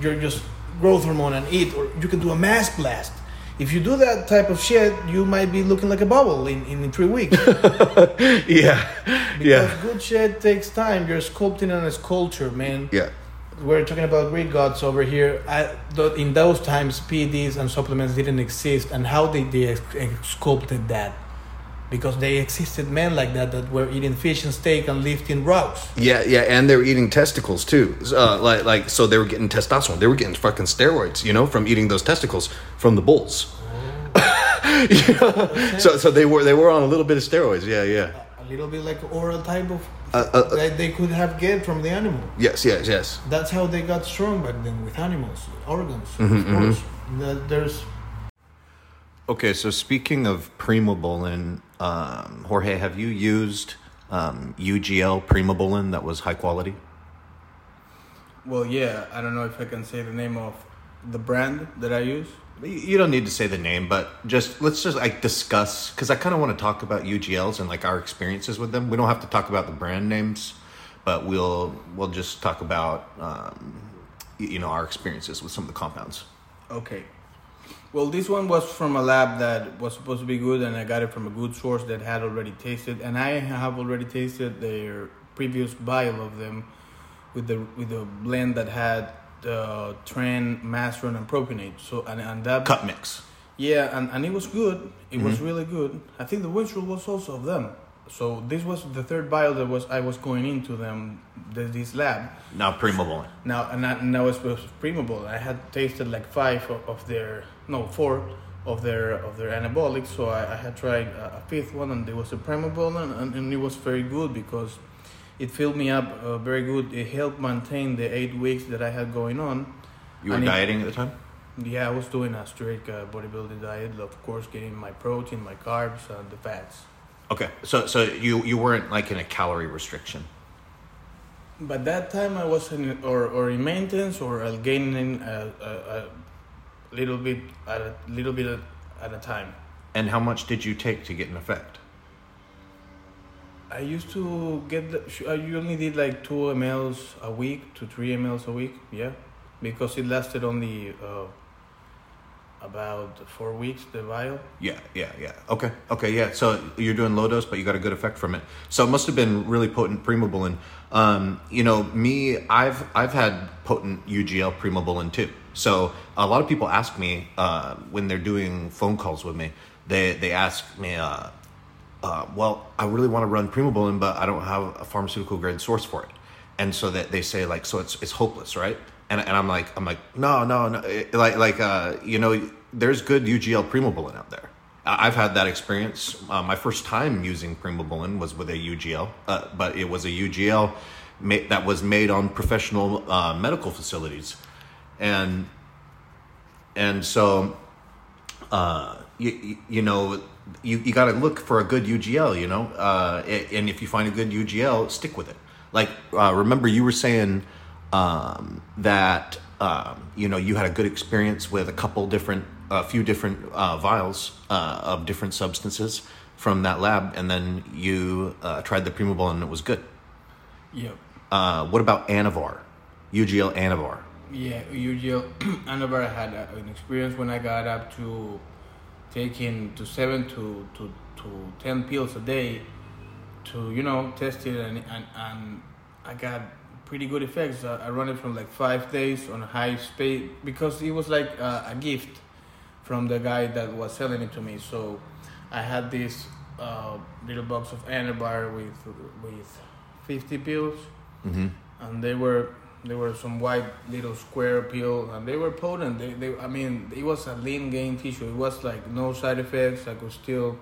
you're just growth hormone and eat, or you can do a mass blast. If you do that type of shit, you might be looking like a bubble in, in three weeks. yeah. Because yeah. good shit takes time. You're sculpting on a sculpture, man. Yeah. We're talking about Greek gods over here. I, in those times, P E Ds and supplements didn't exist. And how they, they sculpted that? Because they existed men like that that were eating fish and steak and lifting rocks. Yeah, yeah, and they were eating testicles too. Uh, like, like, so they were getting testosterone. They were getting fucking steroids, you know, from eating those testicles from the bulls. Oh. you know? So, so they were they were on a little bit of steroids. Yeah, yeah. A, a little bit like oral type of uh, uh, that they could have get from the animal. Yes, yes, yes. That's how they got strong back then, with animals, organs. Mm-hmm, of course. Mm-hmm. That there's. Okay, so speaking of Primo golden, um, Jorge, have you used um, U G L Primo golden that was high quality? Well, yeah. I don't know if I can say the name of the brand that I use. You don't need to say the name, but just let's just like discuss, because I kind of want to talk about U G Ls and like our experiences with them. We don't have to talk about the brand names, but we'll we'll just talk about um, you know, our experiences with some of the compounds. Okay. Well, this one was from a lab that was supposed to be good, and I got it from a good source that had already tasted, and I have already tasted their previous vial of them with the with a blend that had uh, Tren, Masteron, and Propionate. So and, and that cut mix. Yeah, and, and it was good. It mm-hmm. was really good. I think the Winstrol was also of them. So this was the third vial that was I was going into them this lab. Now Primo golden. Now and I, now it was Primo golden. I had tasted like five of, of their no four of their of their anabolics. So I, I had tried a, a fifth one, and there was a Primo golden, and, and it was very good because it filled me up uh, very good. It helped maintain the eight weeks that I had going on. You were and dieting it, at the time. Yeah, I was doing a strict uh, bodybuilding diet, of course, getting my protein, my carbs, and the fats. Okay, so so you, you weren't like in a calorie restriction. By that time, I was in or, or in maintenance or uh, gaining a, a, a little bit at a little bit at a time. And how much did you take to get an effect? I used to get the, I only did like two mLs a week to three mLs a week, yeah, because it lasted only uh, about four weeks, the vial. Yeah, yeah, yeah. Okay, okay, yeah. So you're doing low dose, but you got a good effect from it. So it must have been really potent Primo golden. Um, you know, me, I've I've had potent U G L Primo golden too. So a lot of people ask me uh, when they're doing phone calls with me, they they ask me, uh, uh, well, I really want to run Primo golden, but I don't have a pharmaceutical grade source for it, and so that they say like, so it's it's hopeless, right? And, and I'm like, I'm like, no, no, no. It, like, like, uh, you know, there's good U G L Primo golden out there. I've had that experience. Uh, my first time using Primo golden was with a U G L, uh, but it was a U G L ma- that was made on professional uh, medical facilities. And, and so, uh, you, you, you know, you, you got to look for a good U G L, you know, uh, and if you find a good U G L, stick with it. Like, uh, remember you were saying, Um, that, um, you know, you had a good experience with a couple different, a few different uh, vials uh, of different substances from that lab. And then you uh, tried the Primo golden and it was good. Yep. Uh, what about Anavar? U G L Anavar. Yeah, U G L Anavar, I had a, an experience when I got up to taking to seven to, to, to ten pills a day to, you know, test it. And, and, and I got pretty good effects. I, I run it from like five days on high speed because it was like uh, a gift from the guy that was selling it to me. So I had this uh, little box of Anavar with with fifty pills, mm-hmm. and they were they were some white little square pill, and they were potent. They they I mean it was a lean gain tissue. It was like no side effects. I could still.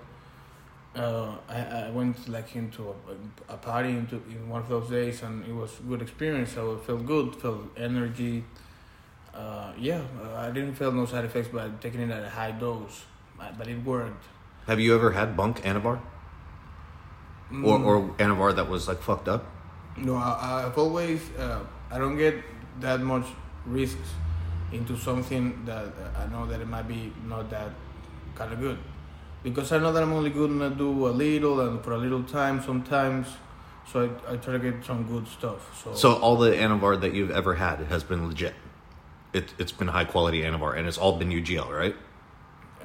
Uh, I, I went like into a, a party into in one of those days, and it was a good experience. I felt good, felt energy. Uh, yeah, uh, I didn't feel no side effects by taking it at a high dose, but it worked. Have you ever had bunk Anavar? Mm. Or or Anavar that was like fucked up? No, I, I've always, uh, I don't get that much risks into something that I know that it might be not that kind of good. Because I know that I'm only good to do a little and for a little time sometimes. So I, I try to get some good stuff. So so all the Anavar that you've ever had, it has been legit. It, it's been high quality Anavar and it's all been U G L, right?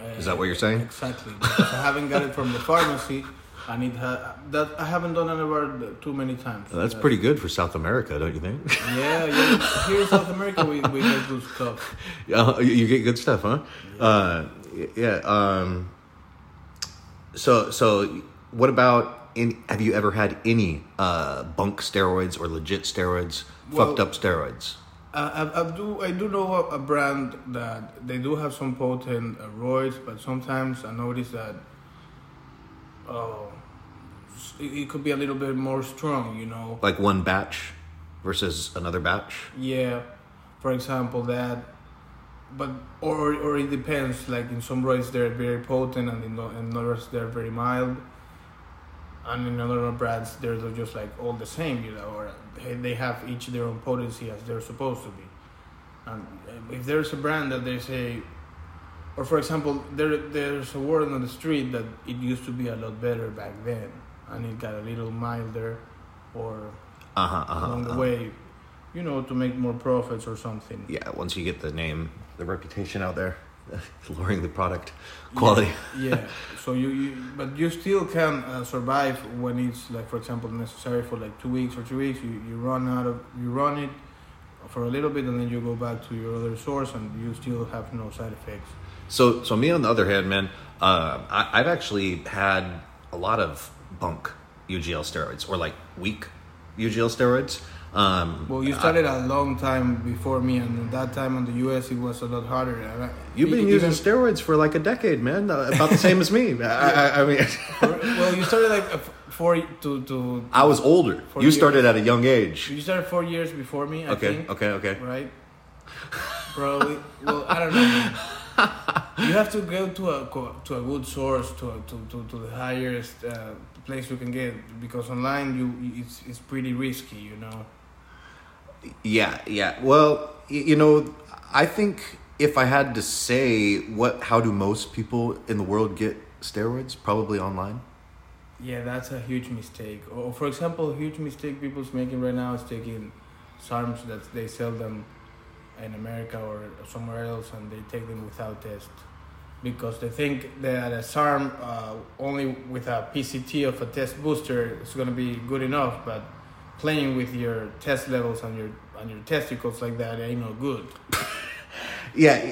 Uh, Is that what you're saying? Exactly. Because I haven't got it from the pharmacy. I need ha- that. I haven't done Anavar too many times. Well, that's uh, pretty good for South America, don't you think? Yeah, yeah. Here in South America, we, we get good stuff. Uh, you get good stuff, huh? Yeah. Uh, yeah um, so, so what about? In, have you ever had any uh, bunk steroids or legit steroids, well, fucked up steroids? I, I, I do. I do know a brand that they do have some potent uh, roids, but sometimes I notice that. Oh, it could be a little bit more strong, you know. Like one batch versus another batch? Yeah, for example, that. But Or or it depends. Like in some roids, they're very potent, and in others, they're very mild. And in other brands, they're just like all the same, you know. Or they have each their own potency as they're supposed to be. And if there's a brand that they say... Or for example, there there's a word on the street that it used to be a lot better back then, and it got a little milder, or uh-huh, uh-huh, along the uh-huh. way, you know, to make more profits or something. Yeah, once you get the name, the reputation out there, lowering the product quality. Yeah, yeah. So you, you but you still can uh, survive when it's like, for example, necessary for like two weeks or three weeks. You you run out of you run it for a little bit, and then you go back to your other source, and you still have no side effects. So, so me on the other hand, man, uh, I, I've actually had a lot of bunk U G L steroids or like weak U G L steroids. Um, well, you started I, a long time before me, and at that time in the U S it was a lot harder. I, you've been using even, steroids for like a decade, man, about the same as me. I, I, I mean, well, you started like four to to. I was older. You years. started at a young age. You started four years before me. I okay, think, okay, okay. Right? Probably. Well, I don't know. You have to go to a to a good source, to a, to, to to the highest uh, place you can get, because online you it's it's pretty risky, you know. Yeah, yeah. Well, you know, I think if I had to say what, how do most people in the world get steroids? Probably online. Yeah, that's a huge mistake. Or for example, a huge mistake people's making right now is taking SARMs that they sell them in America or somewhere else, and they take them without test because they think that a SARM uh, only with a P C T of a test booster is going to be good enough, but playing with your test levels and your and your testicles like that ain't no good. Yeah,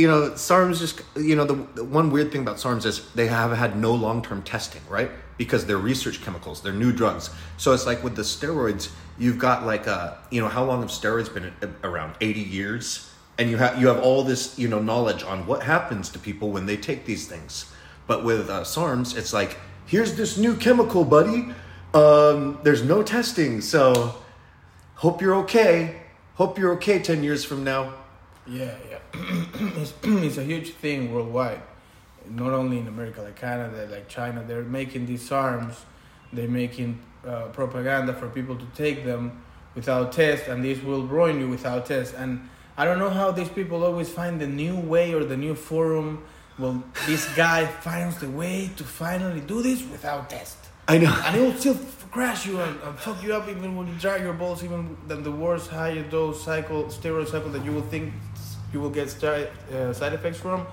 you know, SARMs just, you know, the, the one weird thing about SARMs is they have had no long-term testing, right? Because they're research chemicals, they're new drugs. So it's like with the steroids, you've got like a, you know, how long have steroids been around? eighty years? And you have you have all this, you know, knowledge on what happens to people when they take these things. But with uh, SARMs, it's like, here's this new chemical, buddy. Um, there's no testing, so hope you're okay. Hope you're okay ten years from now. Yeah, yeah. it's, it's a huge thing worldwide, not only in America, like Canada, like China. They're making these SARMs, they're making uh, propaganda for people to take them without test, and this will ruin you without test. And I don't know how these people always find the new way or the new forum. Well, this guy finds the way to finally do this without test. I know. And it will still crash you and, and fuck you up even when you drag your balls, even than the worst higher dose cycle, steroid cycle that you will think you will get start, uh, side effects from.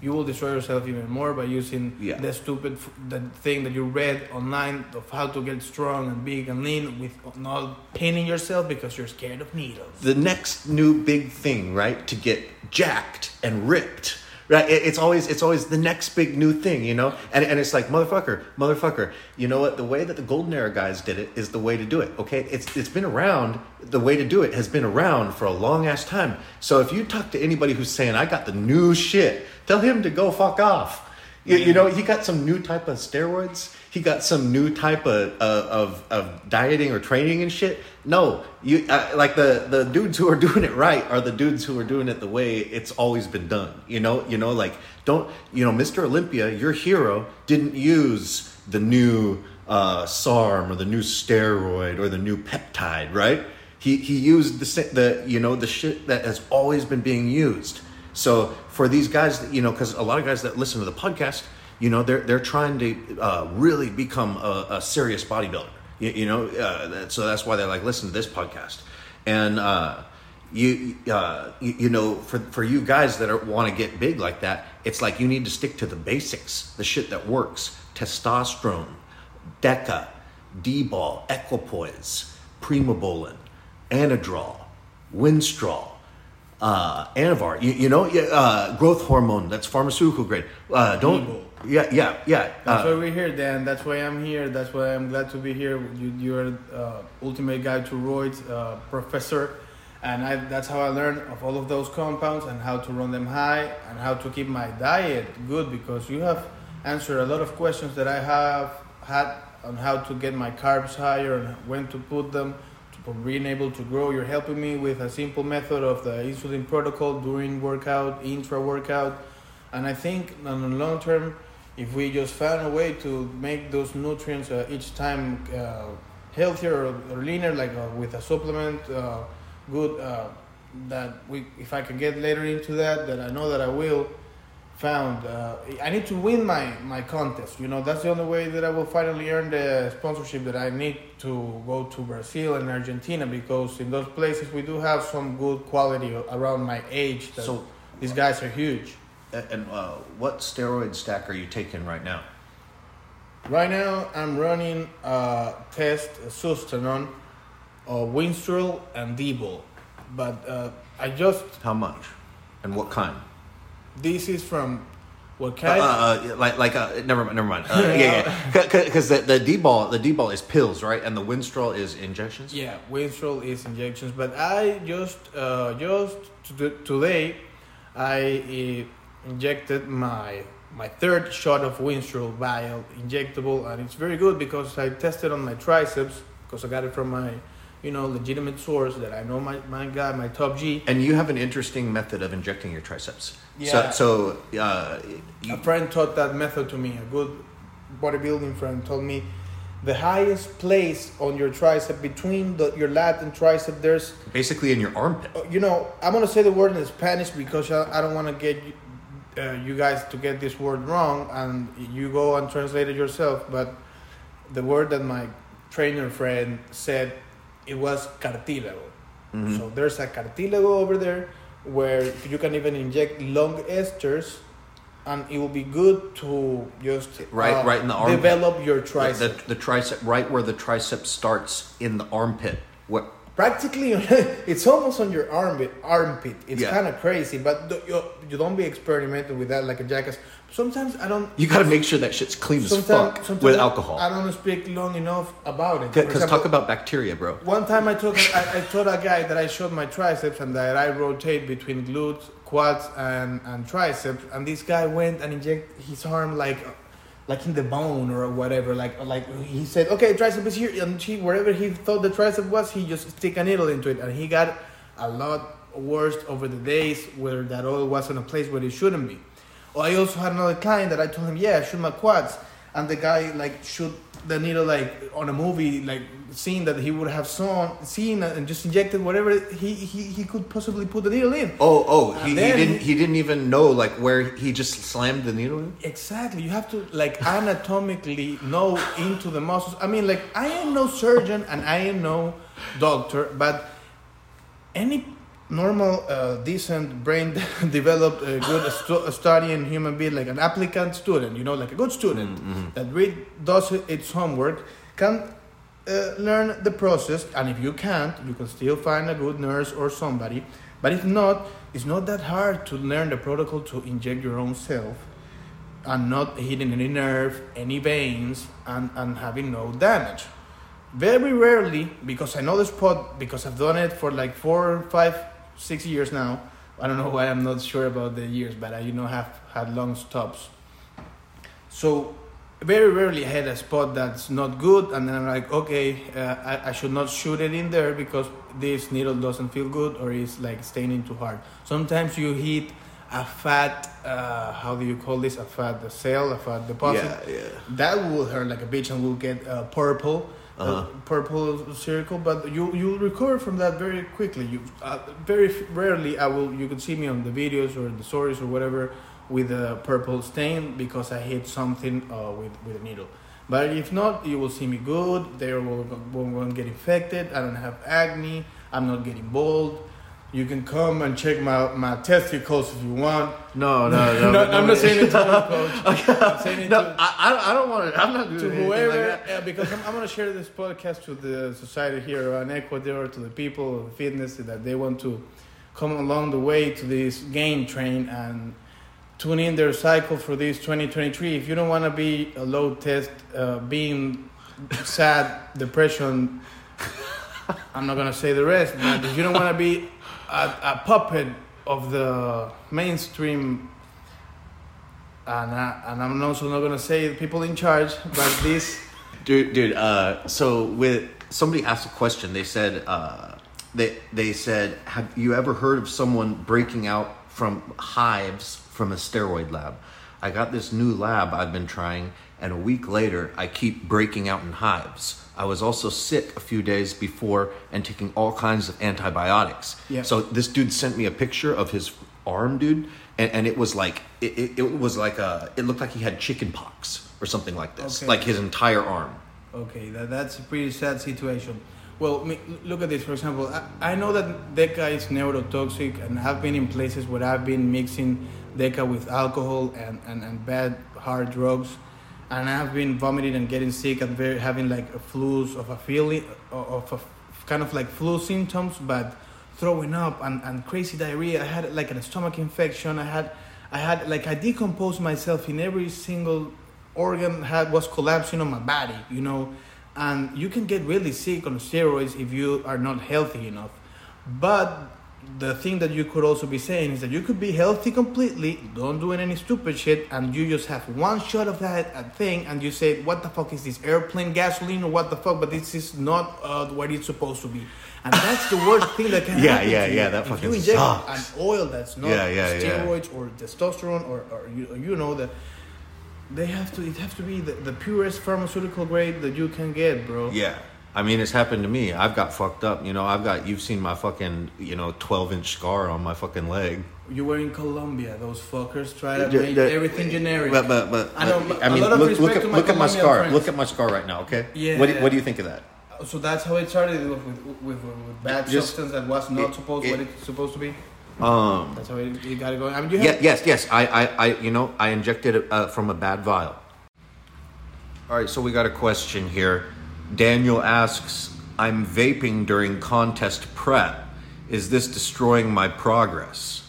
You will destroy yourself even more by using yeah. the stupid f- the thing that you read online of how to get strong and big and lean with not pinning yourself because you're scared of needles. The next new big thing, right? To get jacked and ripped. Right, it's always it's always the next big new thing, you know, and and it's like motherfucker, motherfucker. You know what? The way that the Golden Era guys did it is the way to do it. Okay, it's it's been around. The way to do it has been around for a long ass time. So if you talk to anybody who's saying I got the new shit, tell him to go fuck off. You, yeah. you know, he got some new type of steroids. he got some new type of of, of dieting or training and shit. No, you I, like the, the dudes who are doing it right are the dudes who are doing it the way it's always been done. You know, you know, like don't you know, Mister Olympia, your hero, didn't use the new uh, SARM or the new steroid or the new peptide, right? He he used the the you know the shit that has always been being used. So for these guys, you know, because a lot of guys that listen to the podcast, you know, they're they're trying to uh, really become a, a serious bodybuilder. You, you know, uh, so that's why they like listen to this podcast. And uh, you, uh, you you know, for for you guys that want to get big like that, it's like you need to stick to the basics, the shit that works: testosterone, Deca, D-ball, Equipoise, Primo golden, Anadrol, Winstrol, uh, Anavar, you, you know, uh, growth hormone, that's pharmaceutical grade. Uh, don't, yeah, yeah, yeah. That's uh, why we're here, Dan. That's why I'm here. That's why I'm glad to be here. You, you're uh, Ultimate Guide to Roids uh, professor, and I, that's how I learned of all of those compounds and how to run them high and how to keep my diet good, because you have answered a lot of questions that I have had on how to get my carbs higher and when to put them. From being able to grow, you're helping me with a simple method of the insulin protocol during workout, intra workout, and I think on the long term, if we just found a way to make those nutrients uh, each time uh, healthier or, or leaner, like uh, with a supplement, uh, good uh, that we, if I can get later into that, that I know that I will. Found uh, I need to win my my contest, you know. That's the only way that I will finally earn the sponsorship that I need to go to Brazil and Argentina, because in those places we do have some good quality around my age. That so these guys are huge. And uh, what steroid stack are you taking right now? Right now I'm running a test Sustanon, uh, Winstrol, and D-ball. But uh, I just how much and what kind? This is from what kind? Uh, uh, uh, like, like, uh, never mind, never mind. Uh, yeah, yeah, because the the D ball, the D ball is pills, right? And the Winstrol is injections. Yeah, Winstrol is injections. But I just, uh, just t- today, I uh, injected my my third shot of Winstrol vial injectable, and it's very good because I tested on my triceps because I got it from my, you know, legitimate source that I know my, my guy, my top G. And you have an interesting method of injecting your triceps. Yeah. So, so uh, you... a friend taught that method to me. A good bodybuilding friend told me the highest place on your tricep, between the, your lat and tricep, there's... basically in your armpit. You know, I'm going to say the word in Spanish because I, I don't want to get uh, you guys to get this word wrong and you go and translate it yourself. But the word that my trainer friend said, it was cartílago. Mm-hmm. So there's a cartílago over there where you can even inject long esters, and it will be good to just right, uh, right in the armpit. Develop your tricep. The, the, the tricep, right where the tricep starts in the armpit. What? Practically, it's almost on your armpit. Armpit. It's yeah. kind of crazy, but you, you don't be experimenting with that like a jackass. Sometimes I don't... You got to make sure that shit's clean as fuck with alcohol. I don't speak long enough about it. Because talk about bacteria, bro. One time I told I, I told a guy that I showed my triceps and that I rotate between glutes, quads, and, and triceps. And this guy went and injected his arm like... like in the bone or whatever, like like he said, okay, tricep is here, and he, wherever he thought the tricep was, he just stick a needle into it, and he got a lot worse over the days where that oil was in a place where it shouldn't be. Or I also had another client that I told him, yeah, shoot my quads, and the guy like shoot the needle like on a movie like scene that he would have saw, seen and just injected whatever he, he, he could possibly put the needle in. Oh oh he, he didn't he didn't even know like where he just slammed the needle in. Exactly, you have to like anatomically know into the muscles. I mean, like I am no surgeon and I am no doctor, but any normal uh, decent brain developed a good stu- study in human being, like an applicant student, you know, like a good student mm-hmm. that read does its homework, can uh, learn the process, and if you can't, you can still find a good nurse or somebody. But if not, it's not that hard to learn the protocol to inject your own self and not hitting any nerve, any veins, and, and having no damage. Very rarely, because I know the spot, because I've done it for like four, five, six years now. I don't know why, I'm not sure about the years, but I, you know, have had long stops. So very rarely had a spot that's not good, and then I'm like, okay, uh, I, I should not shoot it in there because this needle doesn't feel good or it's like staining too hard. Sometimes you hit a fat, uh, how do you call this? A fat the cell, a fat deposit. Yeah, yeah. That will hurt like a bitch and will get uh, purple, uh-huh. a purple circle. But you you'll recover from that very quickly. You uh, very rarely I will. You could see me on the videos or the stories or whatever with a purple stain because I hit something uh, with with a needle. But if not, you will see me good. They won't get infected. I don't have acne. I'm not getting bald. You can come and check my, my testicles if you want. No, no, no. no, no I'm not saying it to my coach. Okay. I'm saying it no, to... I, I don't want to... I'm not doing to whoever, like that. Because I'm, I'm going to share this podcast to the society here around Ecuador, to the people of fitness, that they want to come along the way to this game train and tune in their cycle for this twenty twenty-three. If you don't want to be a low test, uh, being sad, depression... I'm not going to say the rest. But if you don't want to be... A, a puppet of the mainstream, and, I, and I'm also not gonna say the people in charge, but this dude, dude. Uh, so with somebody asked a question, they said, uh, they they said, have you ever heard of someone breaking out from hives from a steroid lab? I got this new lab I've been trying, and a week later, I keep breaking out in hives. I was also sick a few days before and taking all kinds of antibiotics. Yeah. So this dude sent me a picture of his arm, dude, and, and it was like it, it, it was like a it looked like he had chicken pox or something like this, okay. Like his entire arm. Okay, that, that's a pretty sad situation. Well, me, look at this. For example, I, I know that Deca is neurotoxic, and I've been in places where I've been mixing Deca with alcohol and, and, and bad hard drugs. And I've been vomiting and getting sick and very, having like a flu of a feeling of a kind of like flu symptoms, but throwing up and, and crazy diarrhea. I had like a stomach infection. I had, I had like I decomposed myself in every single organ had was collapsing on my body, you know. And you can get really sick on steroids if you are not healthy enough. But the thing that you could also be saying is that you could be healthy completely, don't do any stupid shit, and you just have one shot of that thing, and you say, what the fuck is this, airplane gasoline or what the fuck, but this is not uh, what it's supposed to be. And that's the worst thing that can yeah, happen yeah, to you. Yeah, that if fucking you inject sucks. An oil that's not yeah, yeah, steroids yeah. or testosterone or, or you, you know, the, they have to, it has to be the, the purest pharmaceutical grade that you can get, bro. Yeah. I mean, it's happened to me. I've got fucked up. You know, I've got, you've seen my fucking, you know, twelve inch scar on my fucking leg. You were in Colombia. Those fuckers try to make everything generic. But, but, but, I, know, I mean, look, look, at, look at my scar. Friends. Look at my scar right now, okay? Yeah. What do, yeah. What do you think of that? So that's how it started with, with, with, with bad Just, substance that was not it, supposed it, what it's supposed to be? Um, that's how it, it got it going. I mean, you yeah, have- yes, yes. I, I, I, you know, I injected it uh, from a bad vial. All right, so we got a question here. Daniel asks, I'm vaping during contest prep. Is this destroying my progress?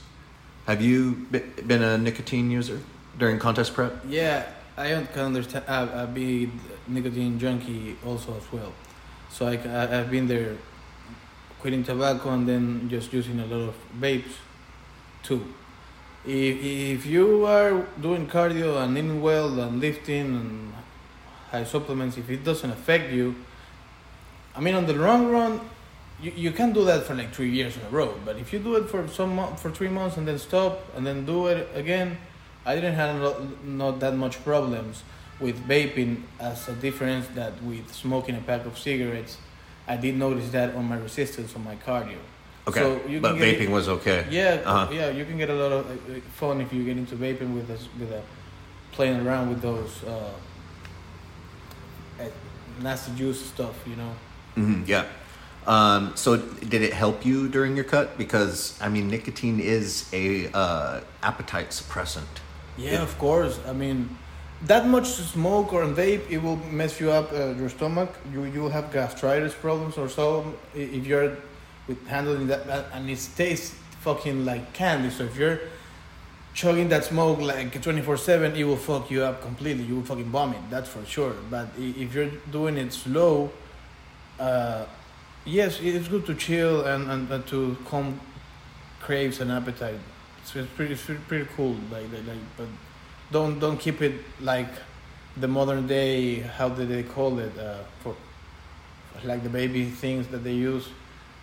Have you b- been a nicotine user during contest prep? Yeah, I don't can understand. I've, I've been nicotine junkie also as well. So I, I've been there quitting tobacco and then just using a lot of vapes too. If, if you are doing cardio and eating well and lifting and high supplements, if it doesn't affect you, I mean, on the long run, you, you can do that for like three years in a row. But if you do it for some for three months and then stop and then do it again, I didn't have not, not that much problems with vaping as a difference that with smoking a pack of cigarettes. I did notice that on my resistance on my cardio. Okay, so you but vaping it, was okay. Yeah, uh-huh. yeah, you can get a lot of fun if you get into vaping with a, with a playing around with those. Uh, nasty juice stuff, you know. Mm-hmm, yeah. Um, so did it help you during your cut? Because, I mean, nicotine is a uh, appetite suppressant. Yeah, it, of course. I mean, that much smoke or vape, it will mess you up uh, your stomach. You you will have gastritis problems or so if you're with handling that. And it tastes fucking like candy. So if you're chugging that smoke like twenty-four seven, it will fuck you up completely. You will fucking vomit, that's for sure. But if you're doing it slow, uh, yes, it's good to chill and, and, and to calm craves and appetite. So it's pretty, pretty cool. Like, like, but don't don't keep it like the modern day, how did they call it, uh, for like the baby things that they use,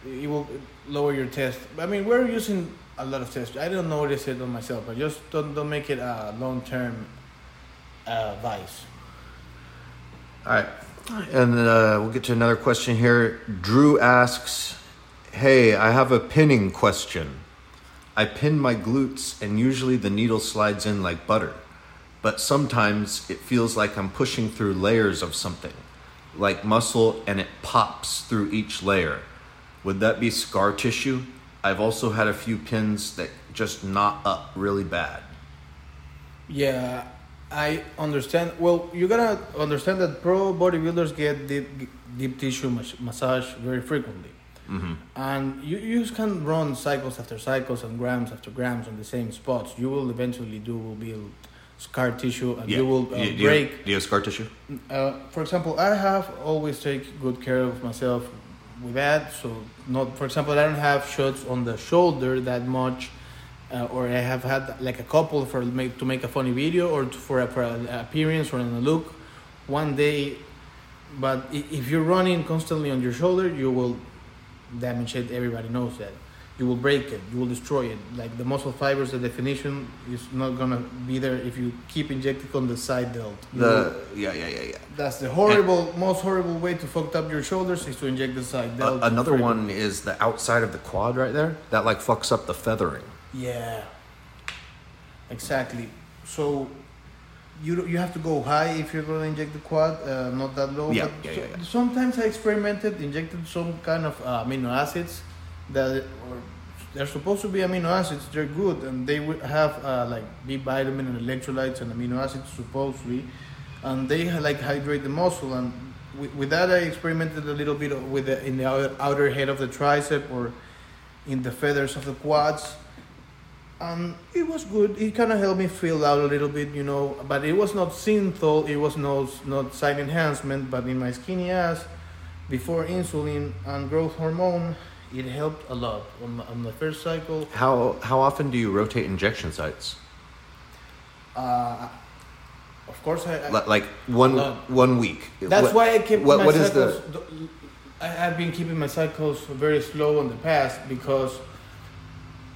it will lower your test. I mean, we're using a lot of tests. I don't notice it on myself, but just don't don't make it a long-term uh, vice. All right. And uh, we'll get to another question here. Drew asks, hey, I have a pinning question. I pin my glutes and usually the needle slides in like butter, but sometimes it feels like I'm pushing through layers of something, like muscle, and it pops through each layer. Would that be scar tissue? I've also had a few pins that just knot up really bad. Yeah, I understand. Well, you gotta understand that pro bodybuilders get deep, deep tissue massage very frequently. Mm-hmm. And you, you can run cycles after cycles and grams after grams on the same spots. You will eventually do will build scar tissue, and yeah. you will uh, do you, break. Do you have, do you have scar tissue? Uh, for example, I have always take good care of myself with that. So, not for example, I don't have shots on the shoulder that much, uh, or I have had like a couple for make to make a funny video or to, for, a, for an appearance or in a look, one day. But if you're running constantly on your shoulder, you will damage it. Everybody knows that. You will break it, you will destroy it. Like the muscle fibers, the definition is not gonna be there if you keep injecting on the side delt. You the know? yeah yeah yeah yeah. That's the horrible, and most horrible way to fuck up your shoulders is to inject the side delt. Uh, another one is the outside of the quad right there. That like fucks up the feathering. Yeah. Exactly. So you you have to go high if you're gonna inject the quad, uh, not that low. Yeah, but yeah, yeah, yeah. Sometimes I experimented, injected some kind of uh, amino acids. That or they're supposed to be amino acids. They're good, and they would have uh, like B vitamin and electrolytes and amino acids supposedly, and they like hydrate the muscle. And with, with that, I experimented a little bit with the, in the outer, outer head of the tricep or in the feathers of the quads, and it was good. It kind of helped me feel out a little bit, you know. But it was not synthol. It was no not side enhancement. But in my skinny ass, before insulin and growth hormone, it helped a lot on my, on the first cycle. How how often do you rotate injection sites? Uh, of course, I, I L- like one one week. That's what, why I kept what, my what cycles. Is the... I have been keeping my cycles very slow in the past because,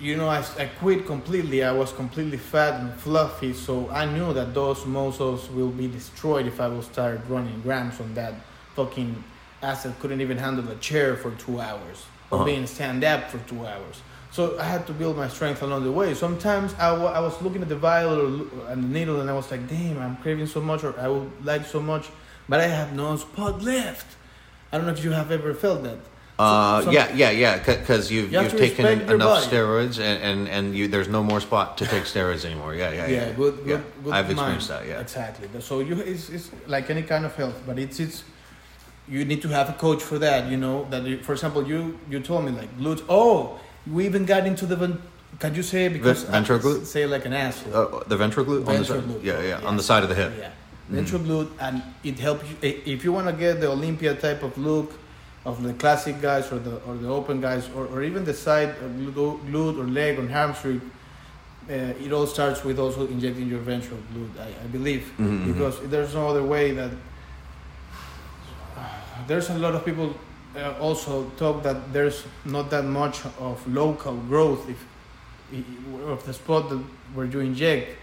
you know, I, I quit completely. I was completely fat and fluffy, so I knew that those muscles will be destroyed if I will start running grams on that fucking acid. Couldn't even handle a chair for two hours. Uh-huh. Being stand up for two hours. So I had to build my strength along the way. Sometimes I, w- I was looking at the vial or, and the needle and I was like, damn, I'm craving so much or I would like so much, but I have no spot left. I don't know if you have ever felt that. Uh, so, yeah, yeah, yeah, because you've, you you've taken enough body. steroids and, and, and you, there's no more spot to take steroids anymore. Yeah, yeah, yeah. Yeah, good, yeah. good, good. I've experienced mind. that, yeah. Exactly. So you it's, it's like any kind of health, but it's it's... You need to have a coach for that, you know, that, you, for example, you, you told me, like, glutes. Oh, we even got into the, ven- can you say, because Ven- ventral glute? Say like an asshole. Uh, the ventral glute? Ventral glute. Yeah, yeah, yeah, on the side of the hip. Yeah, mm. Ventral glute, and it helps you, if you want to get the Olympia type of look of the classic guys or the or the open guys or, or even the side glute or leg or hamstring, uh, it all starts with also injecting your ventral glute, I, I believe, mm-hmm. because there's no other way that... There's a lot of people uh, also talk that there's not that much of local growth if, if of the spot that where you inject,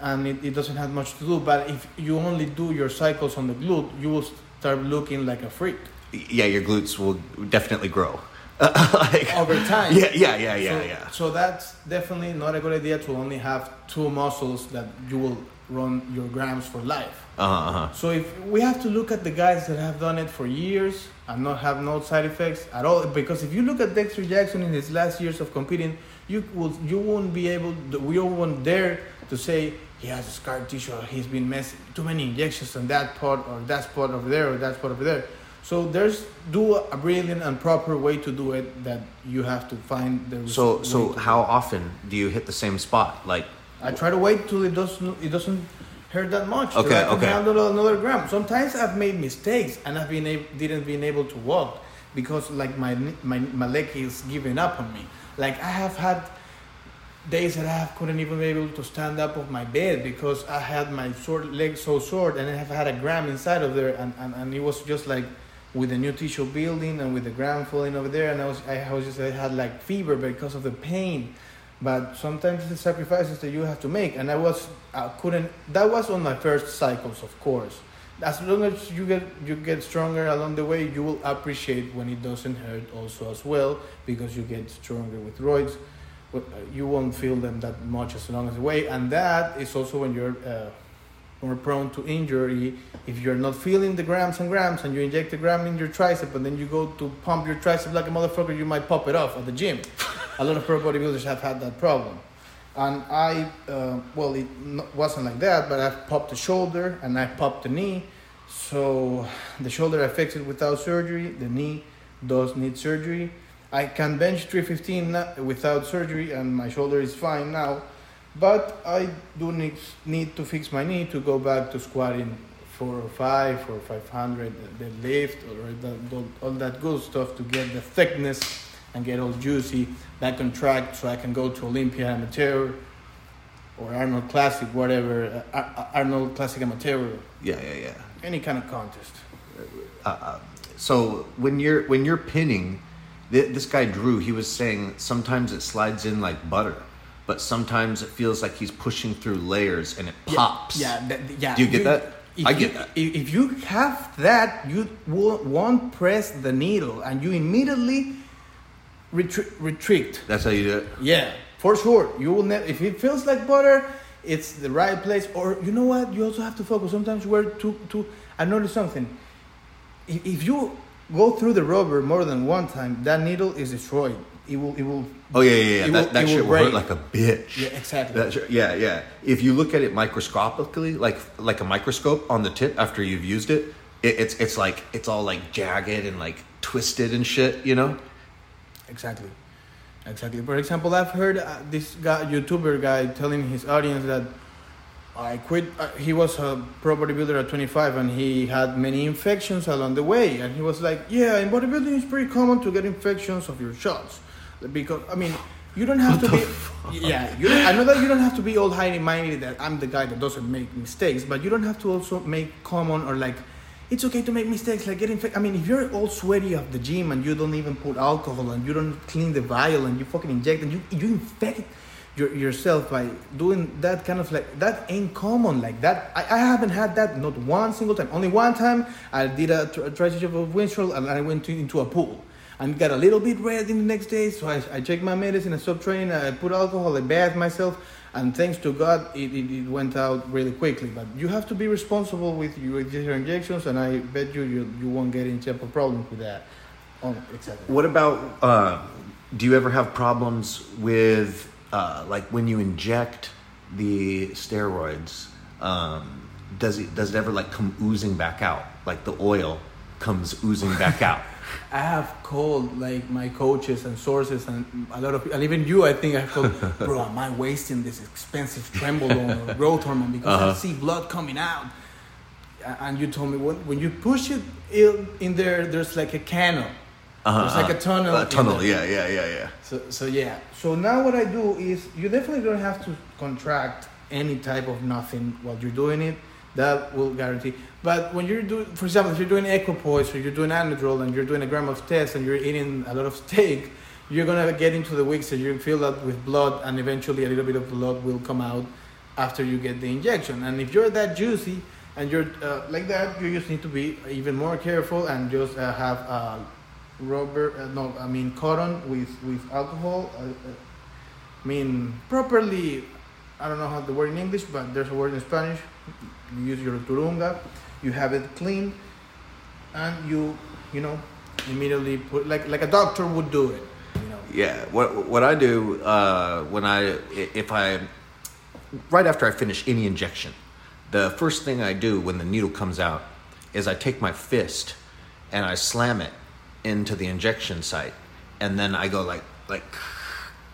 and it, it doesn't have much to do. But if you only do your cycles on the glute, you will start looking like a freak. Yeah, your glutes will definitely grow like, over time. Yeah, yeah, yeah, yeah, so, yeah. So that's definitely not a good idea to only have two muscles that you will run your grams for life. Uh-huh, uh-huh. So if we have to look at the guys that have done it for years and not have no side effects at all, because if you look at Dexter Jackson in his last years of competing, you will you won't be able, to, we won't dare to say he has a scar tissue or he's been messing too many injections on that part or that spot over there or that spot over there. So there's do a brilliant and proper way to do it that you have to find the. So so how often do you hit the same spot? Like. I try to wait till it doesn't it doesn't hurt that much. Okay, I can okay. handle another gram. Sometimes I've made mistakes and I've been able, didn't been able to walk because like my my my leg is giving up on me. Like I have had days that I couldn't even be able to stand up of my bed because I had my short leg so short, and I have had a gram inside of there, and, and, and it was just like with the new tissue building and with the gram falling over there, and I was I was just I had like fever because of the pain. But sometimes the sacrifices that you have to make, and I was I couldn't. That was on my first cycles, of course. As long as you get you get stronger along the way, you will appreciate when it doesn't hurt also as well, because you get stronger with roids. You won't feel them that much as long as the way, and that is also when you're uh, more prone to injury. If you're not feeling the grams and grams, and you inject the gram in your tricep, and then you go to pump your tricep like a motherfucker, you might pop it off at the gym. A lot of pro bodybuilders have had that problem, and I, uh, well, it wasn't like that, but I popped the shoulder and I popped the knee. So the shoulder I fixed it without surgery. The knee does need surgery. I can bench three fifteen without surgery, and my shoulder is fine now, but I do need, need to fix my knee to go back to squatting four oh five or five hundred, the lift, or the, all that good stuff to get the thickness and get all juicy back on track, so I can go to Olympia Amateur or Arnold Classic, whatever, Ar- Arnold Classic Amateur. Yeah, yeah, yeah. Any kind of contest. Uh, uh, so when you're when you're pinning, this guy Drew, he was saying sometimes it slides in like butter, but sometimes it feels like he's pushing through layers and it yeah, pops. Yeah, that, yeah. Do you get you, that? I get you, that. If you have that, you won't press the needle and you immediately retri- retreat. That's how you do it? Yeah, for sure. You will never. If it feels like butter, it's the right place. Or you know what? You also have to focus. Sometimes where to to. I noticed something. If, if you go through the rubber more than one time, that needle is destroyed. It will, it will. Oh yeah, yeah, yeah. That, will, that shit will, will hurt like a bitch. Yeah, exactly. That shit, yeah, yeah. If you look at it microscopically, like like a microscope on the tip after you've used it, it it's it's like it's all like jagged and like twisted and shit, you know. Exactly, exactly. For example, I've heard uh, this guy, YouTuber guy, telling his audience that I quit. Uh, he was a pro bodybuilder at twenty-five, and he had many infections along the way. And he was like, "Yeah, in bodybuilding, it's pretty common to get infections of your shots, because I mean, you don't have what to be. Fuck? Yeah, you don't, I know that you don't have to be all high and mighty. That I'm the guy that doesn't make mistakes, but you don't have to also make common or like, it's okay to make mistakes, like get infected. I mean, if you're all sweaty at the gym and you don't even put alcohol and you don't clean the vial and you fucking inject and you you infect." yourself by doing that kind of like that ain't common like that. I, I haven't had that not one single time. Only one time I did a, a tricep of Winstrol and I went to, into a pool and got a little bit red in the next day. So I, I checked my medicine, I stopped training, I put alcohol, I bathed myself, and thanks to God it, it, it went out really quickly. But you have to be responsible with your, with your injections, and I bet you you, you won't get into a problem with that. Oh, exactly. What about uh, do you ever have problems with Uh, like when you inject the steroids, um, does it does it ever like come oozing back out? Like the oil comes oozing back out. I have called like my coaches and sources and a lot of and even you, I think I've called, bro, am I wasting this expensive Trenbolone or growth hormone because uh-huh. I see blood coming out? And you told me when when you push it in there, there's like a canal. Uh-huh, it's like a tunnel. A tunnel, yeah, yeah, yeah, yeah. So, so yeah. So now what I do is, you definitely don't have to contract any type of nothing while you're doing it. That will guarantee. But when you're doing, for example, if you're doing Equipoise or you're doing Anadrol and you're doing a gram of test and you're eating a lot of steak, you're gonna get into the weeks that you fill up with blood, and eventually a little bit of blood will come out after you get the injection. And if you're that juicy and you're uh, like that, you just need to be even more careful and just uh, have. Uh, Rubber, uh, no, I mean cotton with with alcohol. Uh, uh, I mean properly. I don't know how the word in English, but there's a word in Spanish. You use your turunga, you have it clean, and you you know immediately put like like a doctor would do it. You know. Yeah. What what I do uh, when I if I right after I finish any injection, the first thing I do when the needle comes out is I take my fist and I slam it into the injection site, and then I go like like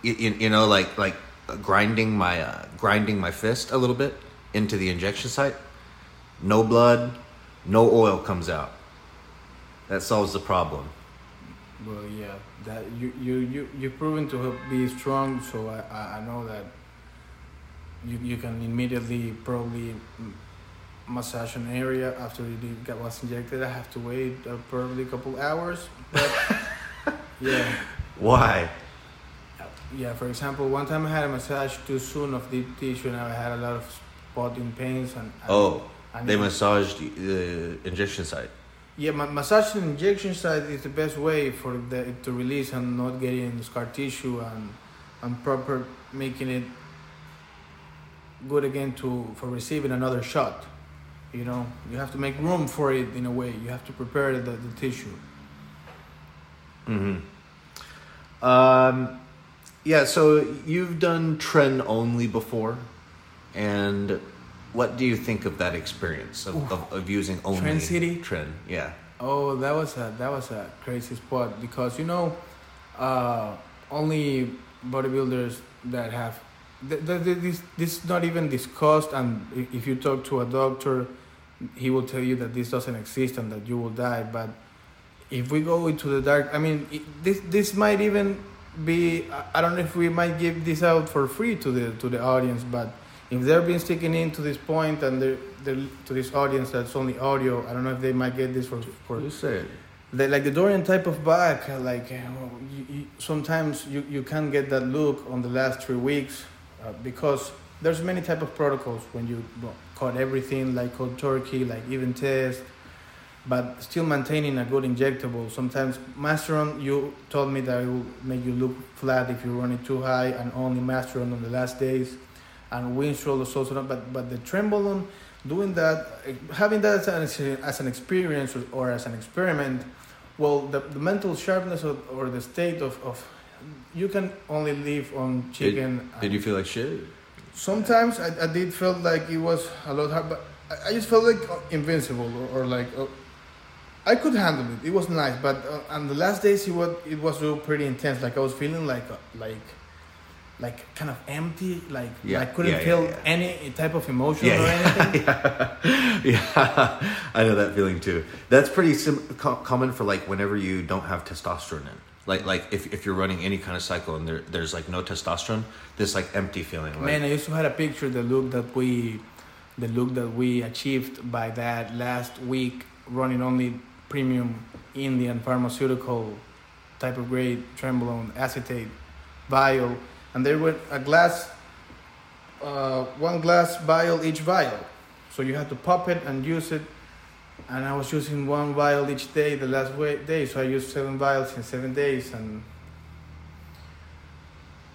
you, you know like like grinding my uh, grinding my fist a little bit into the injection site. No blood, no oil comes out. That solves the problem. Well, yeah, that you you you you've proven to be strong, so I I know that you you can immediately probably massage an area after you got was injected. I have to wait uh, probably a couple hours, but yeah. Why? Yeah, for example, one time I had a massage too soon of deep tissue, and I had a lot of spotting pains and. and oh, and they massaged the uh, injection site. Yeah, ma- massage and injection site is the best way for the to release and not getting scar tissue and and proper making it good again to for receiving another shot. You know, you have to make room for it in a way. You have to prepare the, the tissue. Mm-hmm. Um, yeah, so you've done Tren only before, and what do you think of that experience of, of, of using only Tren City? Tren, yeah. Oh, that was a that was a crazy spot because you know, uh, only bodybuilders that have th- th- th- this this is not even discussed, and if you talk to a doctor, he will tell you that this doesn't exist and that you will die. But if we go into the dark, I mean, it, this this might even be I don't know if we might give this out for free to the to the audience, but. If they're being sticking in to this point and they're, they're to this audience that's only audio, I don't know if they might get this for for you say they, like the Dorian type of back. Like you, you, sometimes you, you can't get that look on the last three weeks uh, because there's many type of protocols when you cut everything like cold turkey, like even test, but still maintaining a good injectable. Sometimes Masteron, you told me that it will make you look flat if you run it too high, and only Masteron on the last days. And Winstrol is also not, but, but the Trembolone, doing that, having that as an, as an experience or, or as an experiment, well, the, the mental sharpness of, or the state of, of, you can only live on chicken. Did, did you feel like shit? Sometimes I, I did feel like it was a lot hard, but I, I just felt like invincible or, or like, oh, I could handle it. It was nice, but uh, on the last days it was, it was pretty intense. Like I was feeling like, like, like kind of empty, like I yeah, like couldn't yeah, feel yeah, yeah. any type of emotion yeah, or yeah. anything. yeah. yeah, I know that feeling too. That's pretty sim- co- common for like whenever you don't have testosterone in. Like like if, if you're running any kind of cycle and there there's like no testosterone, this like empty feeling. Like, man, I used to have a picture the look that we, the look that we achieved by that last week running only premium Indian pharmaceutical type of grade Trembolone acetate vial. And there were a glass, uh, one glass vial each vial. So you had to pop it and use it. And I was using one vial each day the last day. So I used seven vials in seven days. And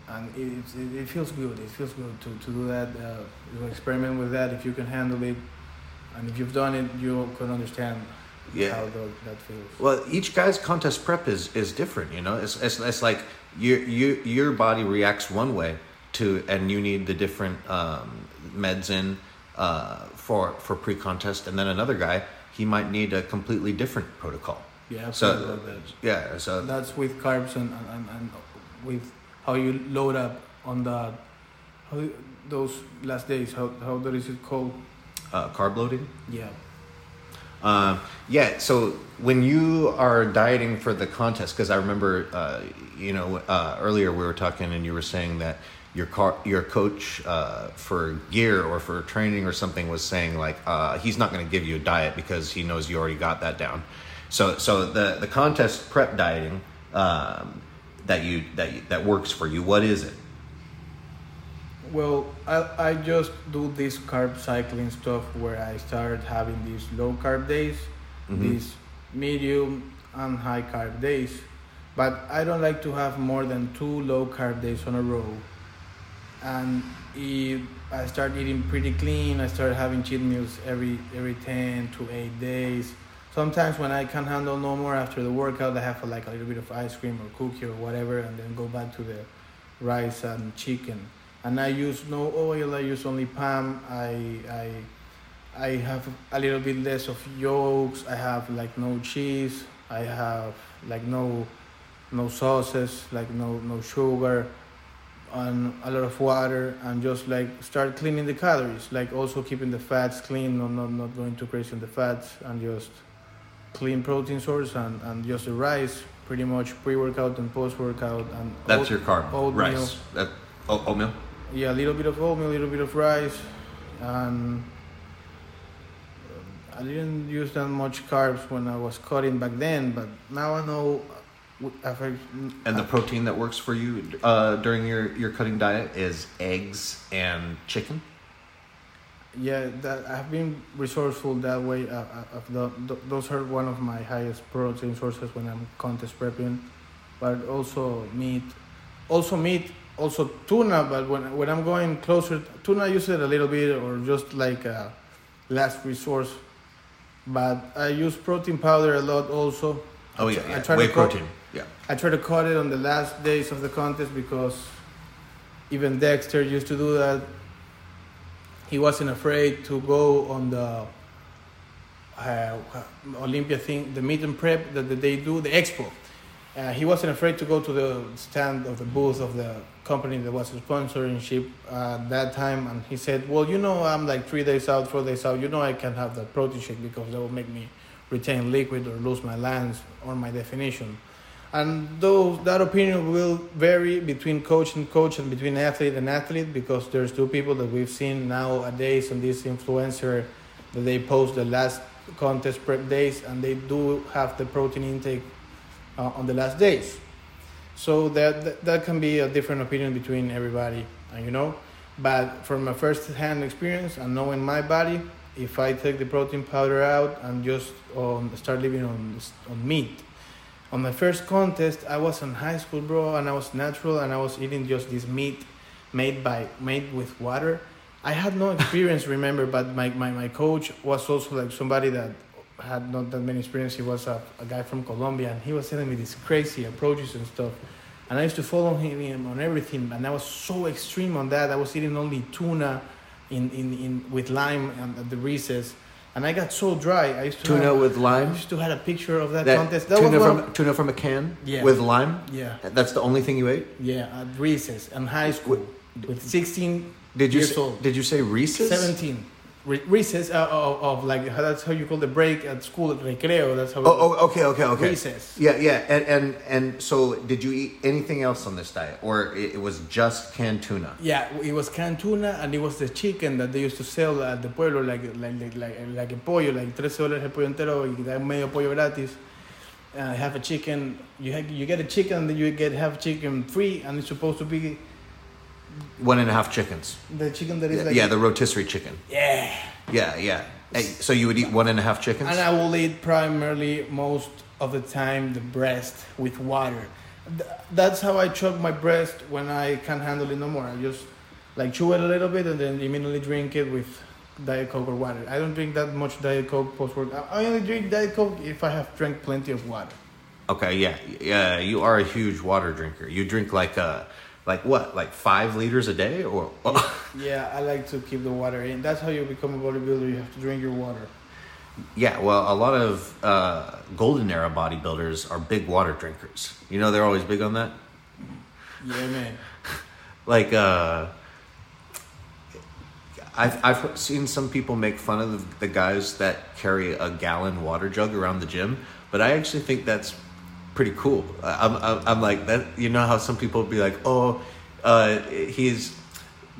and it it, it feels good. It feels good to, to do that, uh, to experiment with that. If you can handle it, and if you've done it, you can understand yeah. how the, that feels. Well, each guy's contest prep is, is different, you know? It's it's, it's like... Your your your body reacts one way to, and you need the different um, meds in uh, for for pre contest, and then another guy he might need a completely different protocol. Yeah, so that. yeah, so that's with carbs and, and, and with how you load up on the how, those last days. How how that is it called? Uh, carb loading. Yeah. Uh, yeah, so when you are dieting for the contest, because I remember, uh, you know, uh, earlier we were talking and you were saying that your car, your coach uh, for gear or for training or something was saying like uh, he's not going to give you a diet because he knows you already got that down. So, so the, the contest prep dieting um, that you that you, that works for you, what is it? Well, I I just do this carb cycling stuff where I started having these low carb days, mm-hmm. these medium and high carb days, but I don't like to have more than two low carb days on a row. And if I start eating pretty clean, I start having cheat meals every every ten to eight days. Sometimes when I can't handle no more after the workout, I have a, like a little bit of ice cream or cookie or whatever, and then go back to the rice and chicken. And I use no oil, I use only palm, I I I have a little bit less of yolks, I have like no cheese, I have like no no sauces, like no, no sugar, and a lot of water, and just like start cleaning the calories, like also keeping the fats clean, no, no, not going too crazy on the fats, and just clean protein source and, and just the rice, pretty much pre-workout and post-workout. And that's oat, your carb, oatmeal. Rice. That, oatmeal? Yeah, a little bit of oatmeal, a little bit of rice. And I didn't use that much carbs when I was cutting back then, but now I know. After, and the protein that works for you uh, during your, your cutting diet is eggs and chicken? Yeah, that I've been resourceful that way. Uh, I've done, those are one of my highest protein sources when I'm contest prepping, but also meat, also meat, also tuna. But when when I'm going closer, tuna I use it a little bit or just like a last resource. But I use protein powder a lot also. Oh yeah, yeah. I try whey to cut, protein. Yeah, I try to cut it on the last days of the contest because even Dexter used to do that. He wasn't afraid to go on the uh, Olympia thing, the meet and prep that they do, the expo. Uh, he wasn't afraid to go to the stand of the booth of the company that was sponsorship uh, that time. And he said, well, you know, I'm like three days out, four days out. You know, I can't have that protein shake because that will make me retain liquid or lose my lines or my definition. And though that opinion will vary between coach and coach and between athlete and athlete, because there's two people that we've seen nowadays on this influencer that they post the last contest prep days and they do have the protein intake uh, on the last days. So that, that that can be a different opinion between everybody, you know. But from my first-hand experience and knowing my body, if I take the protein powder out and just um, start living on on meat. On my first contest, I was in high school, bro, and I was natural, and I was eating just this meat made by made with water. I had no experience, remember, but my, my, my coach was also like somebody that had not that many experience. He was a, a guy from Colombia, and he was telling me these crazy approaches and stuff. And I used to follow him on everything, and I was so extreme on that. I was eating only tuna in, in, in with lime at the recess. And I got so dry. I used to tuna have, with lime. I used to have a picture of that, that contest. That tuna was from tuna from a can. Yeah. With lime. Yeah. That's the only thing you ate. Yeah, at recess and high school with, with sixteen did you years say, old. Did you say recess? Seventeen. Re- recess uh, of, of like that's how you call the break at school at recreo. That's how. Oh, oh, okay, okay, okay. Recess. Yeah, yeah, and and and so did you eat anything else on this diet, or it, it was just canned tuna? Yeah, it was canned tuna, and it was the chicken that they used to sell at the pueblo, like like like like, like a pollo, like tres soles el pollo entero y da medio pollo gratis. Uh, have a chicken. You have, you get a chicken, then you get half chicken free, and it's supposed to be. One and a half chickens. The chicken that is like... Yeah, the rotisserie chicken. Yeah. Yeah, yeah. Hey, so you would eat one and a half chickens? And I will eat primarily most of the time the breast with water. Th- that's how I chug my breast when I can't handle it no more. I just like chew it a little bit and then immediately drink it with Diet Coke or water. I don't drink that much Diet Coke post-workout. I only drink Diet Coke if I have drank plenty of water. Okay, yeah. Yeah, you are a huge water drinker. You drink like a... Like what? Like five liters a day, or? Yeah, I like to keep the water in. That's how you become a bodybuilder. You have to drink your water. Yeah, well, a lot of uh, golden era bodybuilders are big water drinkers. You know, they're always big on that. Yeah, man. Like, uh, I've I've seen some people make fun of the guys that carry a gallon water jug around the gym, but I actually think that's pretty cool. I'm, I'm, I'm like that. You know how some people be like, oh, uh, he's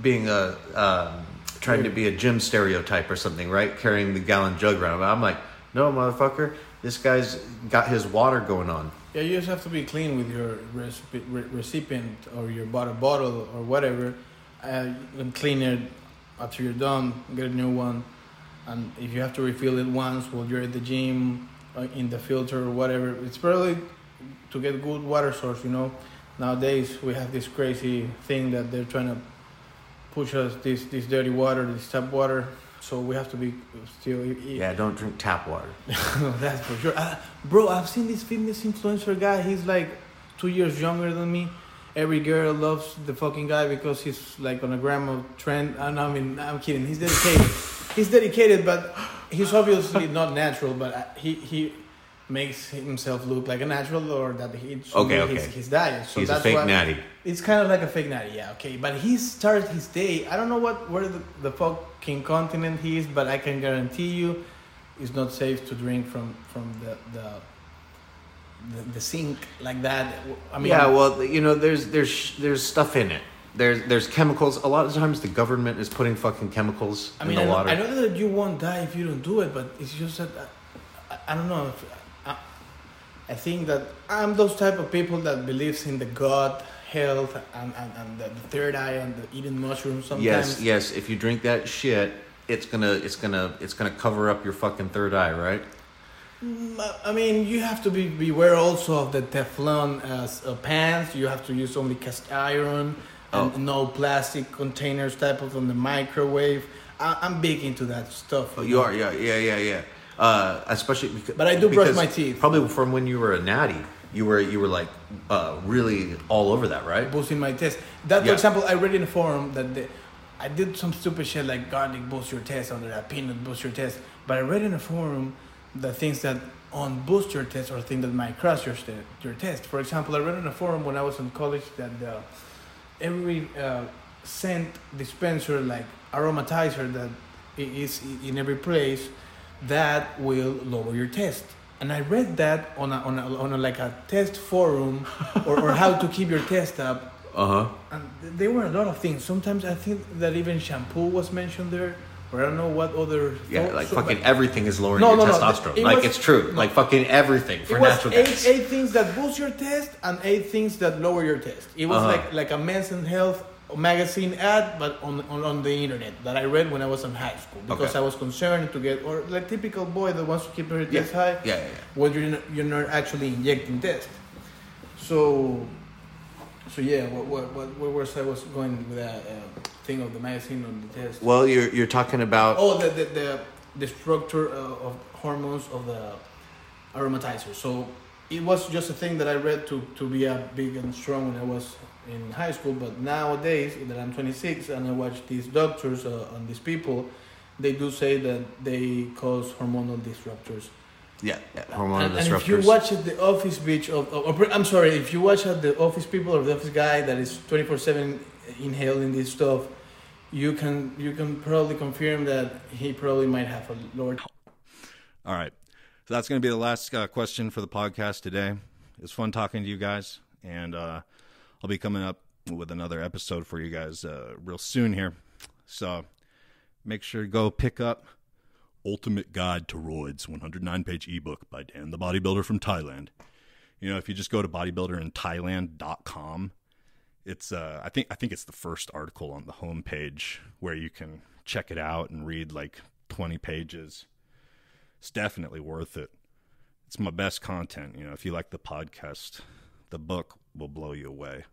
being a uh, trying to be a gym stereotype or something, right? Carrying the gallon jug around. But I'm like, no, motherfucker, this guy's got his water going on. Yeah, you just have to be clean with your recipi- re- recipient or your water bottle or whatever. Uh, clean it after you're done. Get a new one, and if you have to refill it once while you're at the gym, in the filter or whatever, it's probably. To get good water source, you know. Nowadays we have this crazy thing that they're trying to push us this this dirty water, this tap water. So we have to be still. Yeah, don't drink tap water. That's for sure, uh, bro. I've seen this fitness influencer guy. He's like two years younger than me. Every girl loves the fucking guy because he's like on a grandma trend. And I mean, I'm kidding. He's dedicated. He's dedicated, but he's obviously not natural. But he he. makes himself look like a natural or that he should okay, okay. his, his diet. So he's that's a fake why natty. It's kind of like a fake natty, yeah, okay. But he starts his day. I don't know what where the, the fucking continent he is, but I can guarantee you it's not safe to drink from, from the, the the, the sink like that. I mean, yeah, well, you know, there's there's there's stuff in it. There's there's chemicals. A lot of times the government is putting fucking chemicals I mean, in the I water. I know that you won't die if you don't do it, but it's just that I, I don't know. If, I, I think that I'm those type of people that believes in the gut health and, and, and the third eye and the eating mushrooms sometimes. Yes, yes. If you drink that shit, it's gonna it's gonna it's gonna cover up your fucking third eye, right? I mean, you have to be beware also of the Teflon as uh, pans. You have to use only cast iron. Oh. And no plastic containers type of on the microwave. I, I'm big into that stuff. Oh, you are, yeah, yeah, yeah, yeah. Uh, especially because, but I do brush my teeth. Probably from when you were a natty, you were you were like uh, really all over that, right? Boosting my test. That, yeah. For example, I read in a forum that the, I did some stupid shit like garlic boosts your test, or that peanut boosts your test. But I read in a forum the things that on boost your test or things that might crush your st- your test. For example, I read in a forum when I was in college that the every uh, scent dispenser, like aromatizer that is in every place, that will lower your test. And I read that on a, on a, on a like a test forum or, or how to keep your test up. Uh-huh. And there were a lot of things. Sometimes I think that even shampoo was mentioned there. Or I don't know what other... Yeah, like so, fucking everything is lowering no, your no, testosterone. No, it like, was, it's true. No. Like, fucking everything for it was natural eight, guys. Eight things that boost your test and eight things that lower your test. It was uh-huh. like, like a Men's and Health magazine ad, but on, on on the internet that I read when I was in high school. Because okay. I was concerned to get... Or like typical boy that wants to keep your test yeah. high. Yeah, yeah, yeah. When you're not, you're not actually injecting test. So... So, yeah, what what what, what was I was going with that... Uh, thing of the magazine on the test. Well, you're you're talking about oh the the the, the structure uh, of hormones of the aromatizer. So it was just a thing that I read to to be a big and strong when I was in high school. But nowadays that I'm twenty-six and I watch these doctors uh, and these people, they do say that they cause hormonal disruptors. Yeah, yeah hormonal and, disruptors. And if you watch at the office bitch of, of, or I'm sorry, if you watch at the office people or the office guy that is twenty-four seven inhaling this stuff. You can you can probably confirm that he probably might have a lower. All right, so that's going to be the last uh, question for the podcast today. It's fun talking to you guys, and uh, I'll be coming up with another episode for you guys uh, real soon here. So make sure to go pick up Ultimate Guide to Roids, one hundred nine page ebook by Dan the Bodybuilder from Thailand. You know, if you just go to bodybuilder in thailand dot com. It's uh, I think I think it's the first article on the homepage where you can check it out and read like twenty pages. It's definitely worth it. It's my best content. You know, if you like the podcast, the book will blow you away.